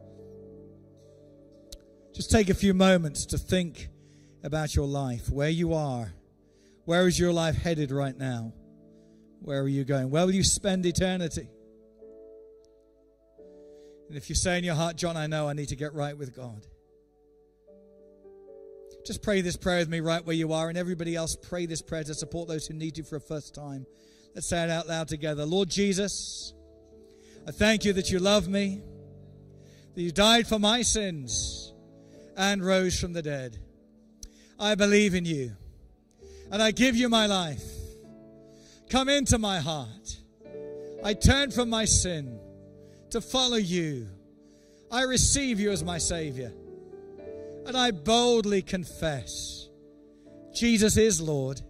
Just take a few moments to think about your life, where you are. Where is your life headed right now? Where are you going? Where will you spend eternity? And if you say in your heart, John, I know I need to get right with God. Just pray this prayer with me right where you are, and everybody else pray this prayer to support those who need you for a first time. Let's say it out loud together. Lord Jesus, I thank you that you love me, that you died for my sins and rose from the dead. I believe in you, and I give you my life. Come into my heart. I turn from my sin to follow you. I receive you as my Savior. And I boldly confess, Jesus is Lord,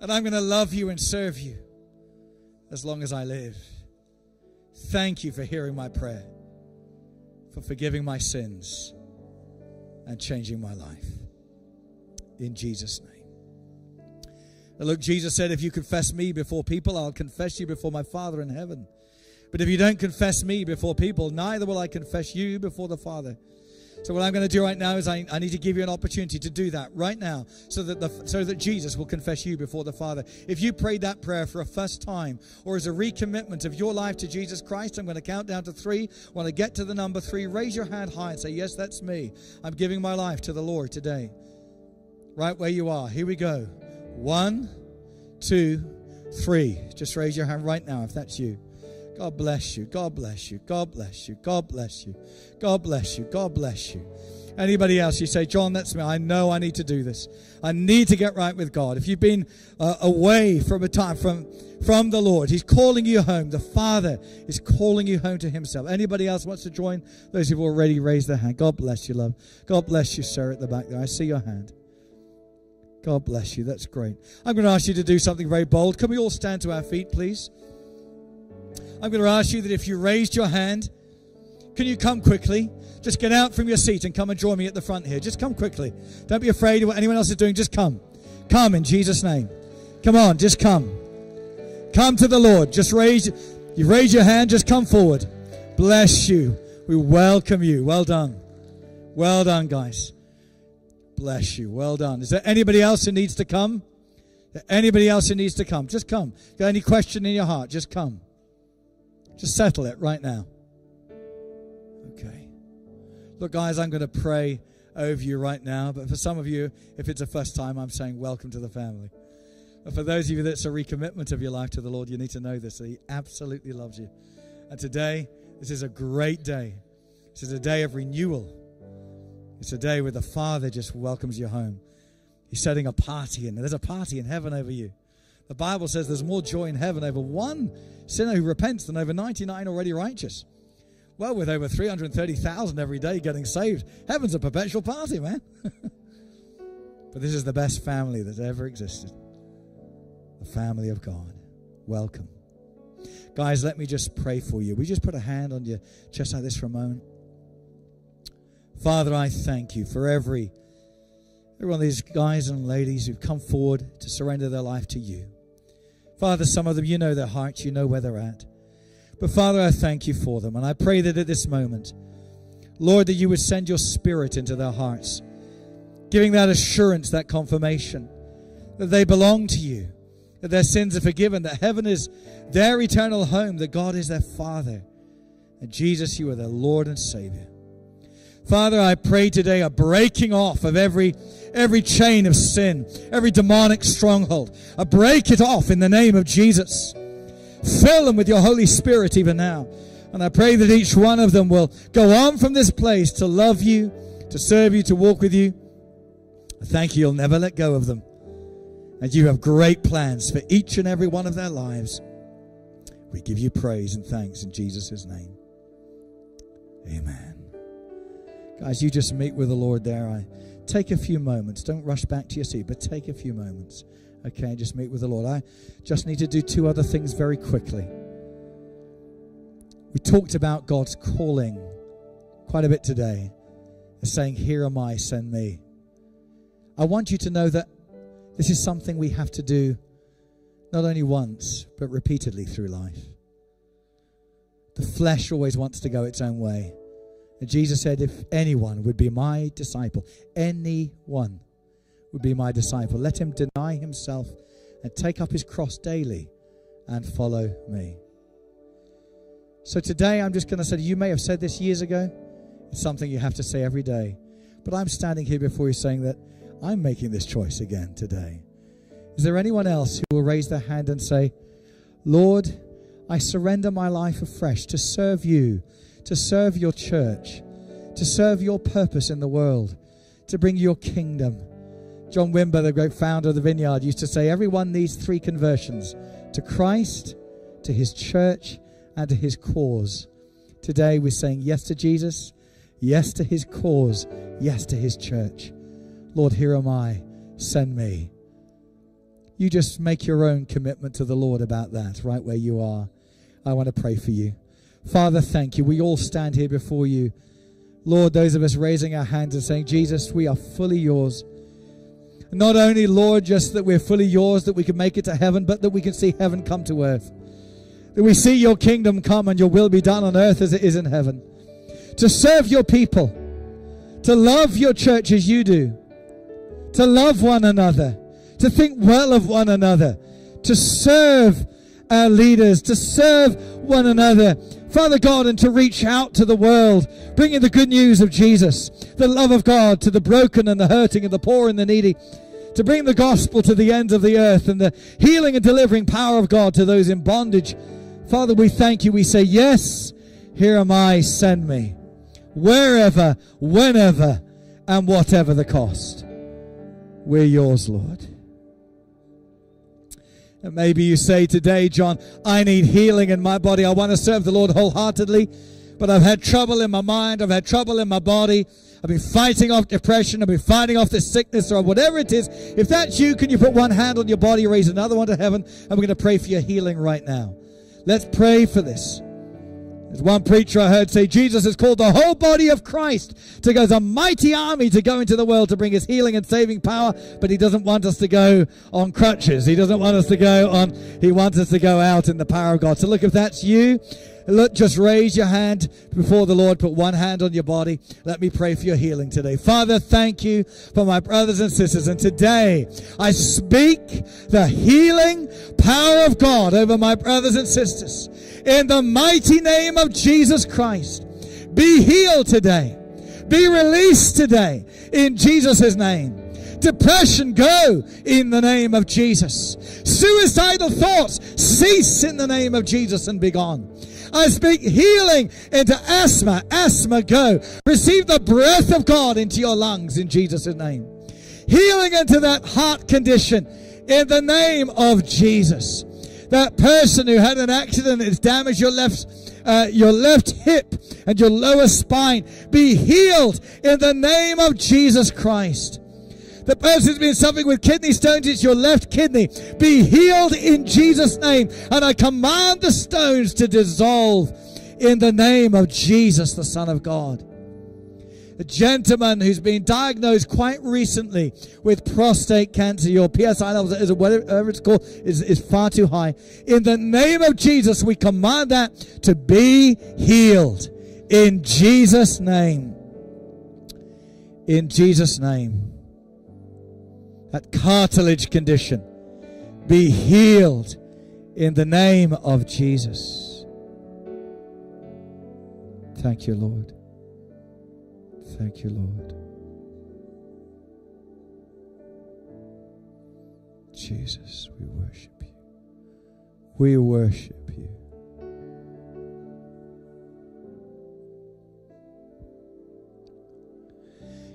and I'm going to love you and serve you as long as I live. Thank you for hearing my prayer, for forgiving my sins, and changing my life. In Jesus' name. Now look, Jesus said, if you confess me before people, I'll confess you before my Father in heaven. But if you don't confess me before people, neither will I confess you before the Father. So what I'm going to do right now is I, I need to give you an opportunity to do that right now so that the, so that Jesus will confess you before the Father. If you prayed that prayer for a first time or as a recommitment of your life to Jesus Christ, I'm going to count down to three. When I get to the number three, raise your hand high and say, yes, that's me. I'm giving my life to the Lord today. Right where you are. Here we go. One, two, three. Just raise your hand right now if that's you. God bless you. God bless you. God bless you. God bless you. God bless you. God bless you. Anybody else? You say, John, that's me. I know I need to do this. I need to get right with God. If you've been uh, away from a time from from the Lord, He's calling you home. The Father is calling you home to Himself. Anybody else wants to join? Those who've already raised their hand. God bless you, love. God bless you, sir, at the back there. I see your hand. God bless you. That's great. I'm going to ask you to do something very bold. Can we all stand to our feet, please? I'm going to ask you that if you raised your hand, can you come quickly? Just get out from your seat and come and join me at the front here. Just come quickly. Don't be afraid of what anyone else is doing. Just come. Come in Jesus' name. Come on, just come. Come to the Lord. Just raise, you raise your hand, just come forward. Bless you. We welcome you. Well done. Well done, guys. Bless you. Well done. Is there anybody else who needs to come? Anybody else who needs to come? Just come. Got any question in your heart? Just come. Just settle it right now. Okay. Look, guys, I'm going to pray over you right now. But for some of you, if it's a first time, I'm saying welcome to the family. But for those of you that's a recommitment of your life to the Lord, you need to know this. That He absolutely loves you. And today, this is a great day. This is a day of renewal. It's a day where the Father just welcomes you home. He's setting a party, and there's a party in heaven over you. The Bible says there's more joy in heaven over one sinner who repents than over ninety-nine already righteous. Well, with over three hundred thirty thousand every day getting saved, heaven's a perpetual party, man. But this is the best family that's ever existed. The family of God. Welcome. Guys, let me just pray for you. We just put a hand on your chest like this for a moment. Father, I thank you for every, every one of these guys and ladies who've come forward to surrender their life to you. Father, some of them, you know their hearts, you know where they're at. But Father, I thank you for them. And I pray that at this moment, Lord, that you would send your Spirit into their hearts, giving that assurance, that confirmation, that they belong to you, that their sins are forgiven, that heaven is their eternal home, that God is their Father, and Jesus, you are their Lord and Savior. Father, I pray today a breaking off of every every chain of sin, every demonic stronghold. I break it off in the name of Jesus. Fill them with your Holy Spirit even now. And I pray that each one of them will go on from this place to love you, to serve you, to walk with you. I thank you, you'll never let go of them. And you have great plans for each and every one of their lives. We give you praise and thanks in Jesus' name. Amen. Guys, you just meet with the Lord there. I take a few moments. Don't rush back to your seat, but take a few moments. Okay, just meet with the Lord. I just need to do two other things very quickly. We talked about God's calling quite a bit today, saying, here am I, send me. I want you to know that this is something we have to do not only once, but repeatedly through life. The flesh always wants to go its own way. And Jesus said, if anyone would be my disciple, anyone would be my disciple, let him deny himself and take up his cross daily and follow me. So today I'm just going to say, you may have said this years ago. It's something you have to say every day. But I'm standing here before you saying that I'm making this choice again today. Is there anyone else who will raise their hand and say, Lord, I surrender my life afresh to serve you, to serve your church, to serve your purpose in the world, to bring your kingdom. John Wimber, the great founder of the Vineyard, used to say, everyone needs three conversions, to Christ, to his church, and to his cause. Today we're saying yes to Jesus, yes to his cause, yes to his church. Lord, here am I, send me. You just make your own commitment to the Lord about that, right where you are. I want to pray for you. Father, thank you. We all stand here before you. Lord, those of us raising our hands and saying, Jesus, we are fully yours. Not only, Lord, just that we're fully yours, that we can make it to heaven, but that we can see heaven come to earth. That we see your kingdom come and your will be done on earth as it is in heaven. To serve your people, to love your church as you do, to love one another, to think well of one another, to serve our leaders, to serve one another, Father God, and to reach out to the world, bringing the good news of Jesus, the love of God to the broken and the hurting and the poor and the needy, to bring the gospel to the ends of the earth and the healing and delivering power of God to those in bondage. Father, we thank you. We say, yes, here am I, send me, wherever, whenever, and whatever the cost. We're yours, Lord. And maybe you say today, John, I need healing in my body. I want to serve the Lord wholeheartedly, but I've had trouble in my mind. I've had trouble in my body. I've been fighting off depression. I've been fighting off this sickness or whatever it is. If that's you, can you put one hand on your body, raise another one to heaven, and we're going to pray for your healing right now. Let's pray for this. There's one preacher I heard say, Jesus has called the whole body of Christ to go as a mighty army to go into the world to bring his healing and saving power, but he doesn't want us to go on crutches. He doesn't want us to go on, he wants us to go out in the power of God. So look, if that's you, look, just raise your hand before the Lord. Put one hand on your body. Let me pray for your healing today. Father, thank you for my brothers and sisters. And today, I speak the healing power of God over my brothers and sisters. In the mighty name of Jesus Christ, be healed today. Be released today in Jesus' name. Depression, go in the name of Jesus. Suicidal thoughts, cease in the name of Jesus and be gone. I speak healing into asthma. Asthma, go. Receive the breath of God into your lungs in Jesus' name. Healing into that heart condition in the name of Jesus. That person who had an accident that's damaged your left, uh, your left hip and your lower spine, be healed in the name of Jesus Christ. The person's been suffering with kidney stones. It's your left kidney. Be healed in Jesus' name. And I command the stones to dissolve in the name of Jesus, the Son of God. A gentleman who's been diagnosed quite recently with prostate cancer, your P S I levels, whatever it's called, is, is far too high. In the name of Jesus, we command that to be healed in Jesus' name. In Jesus' name. That cartilage condition, be healed in the name of Jesus. Thank you, Lord. Thank you, Lord. Jesus, we worship you. We worship you.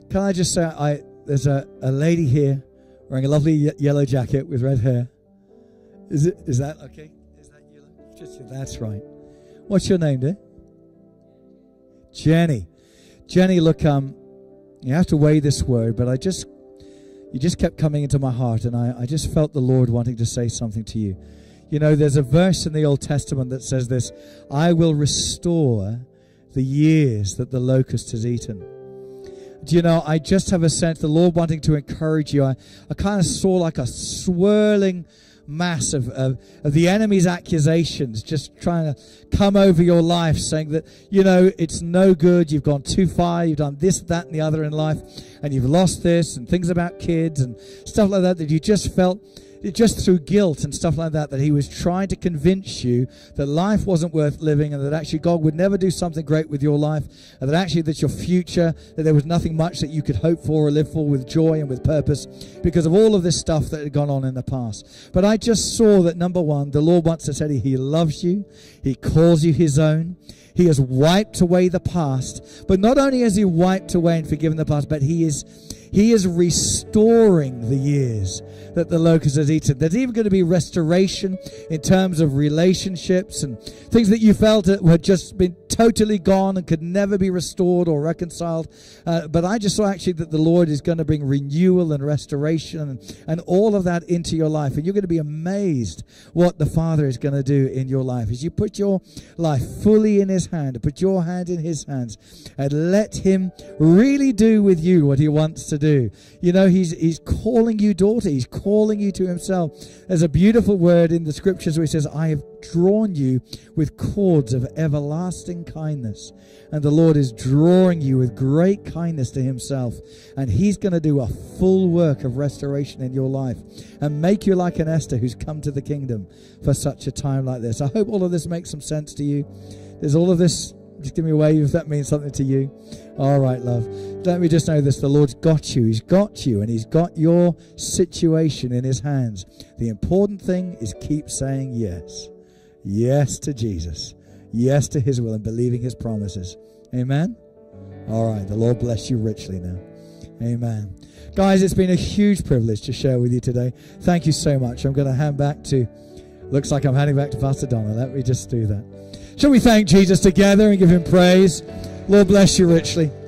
Can I just say, I there's a, a lady here wearing a lovely ye- yellow jacket with red hair. Is it? Is that okay? Is that yellow? Just, that's right. What's your name, dear? Jenny. Jenny, look, um, you have to weigh this word, but I just, you just kept coming into my heart, and I, I just felt the Lord wanting to say something to you. You know, there's a verse in the Old Testament that says this, I will restore the years that the locust has eaten. Do you know, I just have a sense, the Lord wanting to encourage you. I, I kind of saw like a swirling mass of, of, of the enemy's accusations just trying to come over your life, saying that, you know, it's no good, you've gone too far, you've done this, that, and the other in life, and you've lost this, and things about kids, and stuff like that, that you just felt, just through guilt and stuff like that, that he was trying to convince you that life wasn't worth living and that actually God would never do something great with your life and that actually that's your future, that there was nothing much that you could hope for or live for with joy and with purpose because of all of this stuff that had gone on in the past. But I just saw that, number one, the Lord wants to say he loves you, he calls you his own, he has wiped away the past, but not only has he wiped away and forgiven the past, but he is He is restoring the years that the locust has eaten. There's even going to be restoration in terms of relationships and things that you felt had just been totally gone and could never be restored or reconciled. Uh, but I just saw actually that the Lord is going to bring renewal and restoration and, and all of that into your life. And you're going to be amazed what the Father is going to do in your life. As you put your life fully in his hand, put your hand in his hands, and let him really do with you what he wants to do. do. You know, he's he's calling you daughter. He's calling you to himself. There's a beautiful word in the scriptures where he says, I have drawn you with cords of everlasting kindness. And the Lord is drawing you with great kindness to himself. And he's going to do a full work of restoration in your life and make you like an Esther who's come to the kingdom for such a time like this. I hope all of this makes some sense to you. There's all of this. Just give me a wave if that means something to you. All right, love. Let me just know this. The Lord's got you. He's got you, and he's got your situation in his hands. The important thing is keep saying yes. Yes to Jesus. Yes to his will and believing his promises. Amen? All right. The Lord bless you richly now. Amen. Guys, it's been a huge privilege to share with you today. Thank you so much. I'm going to hand back to, looks like I'm handing back to Pastor Donna. Let me just do that. Shall we thank Jesus together and give him praise? Lord bless you richly.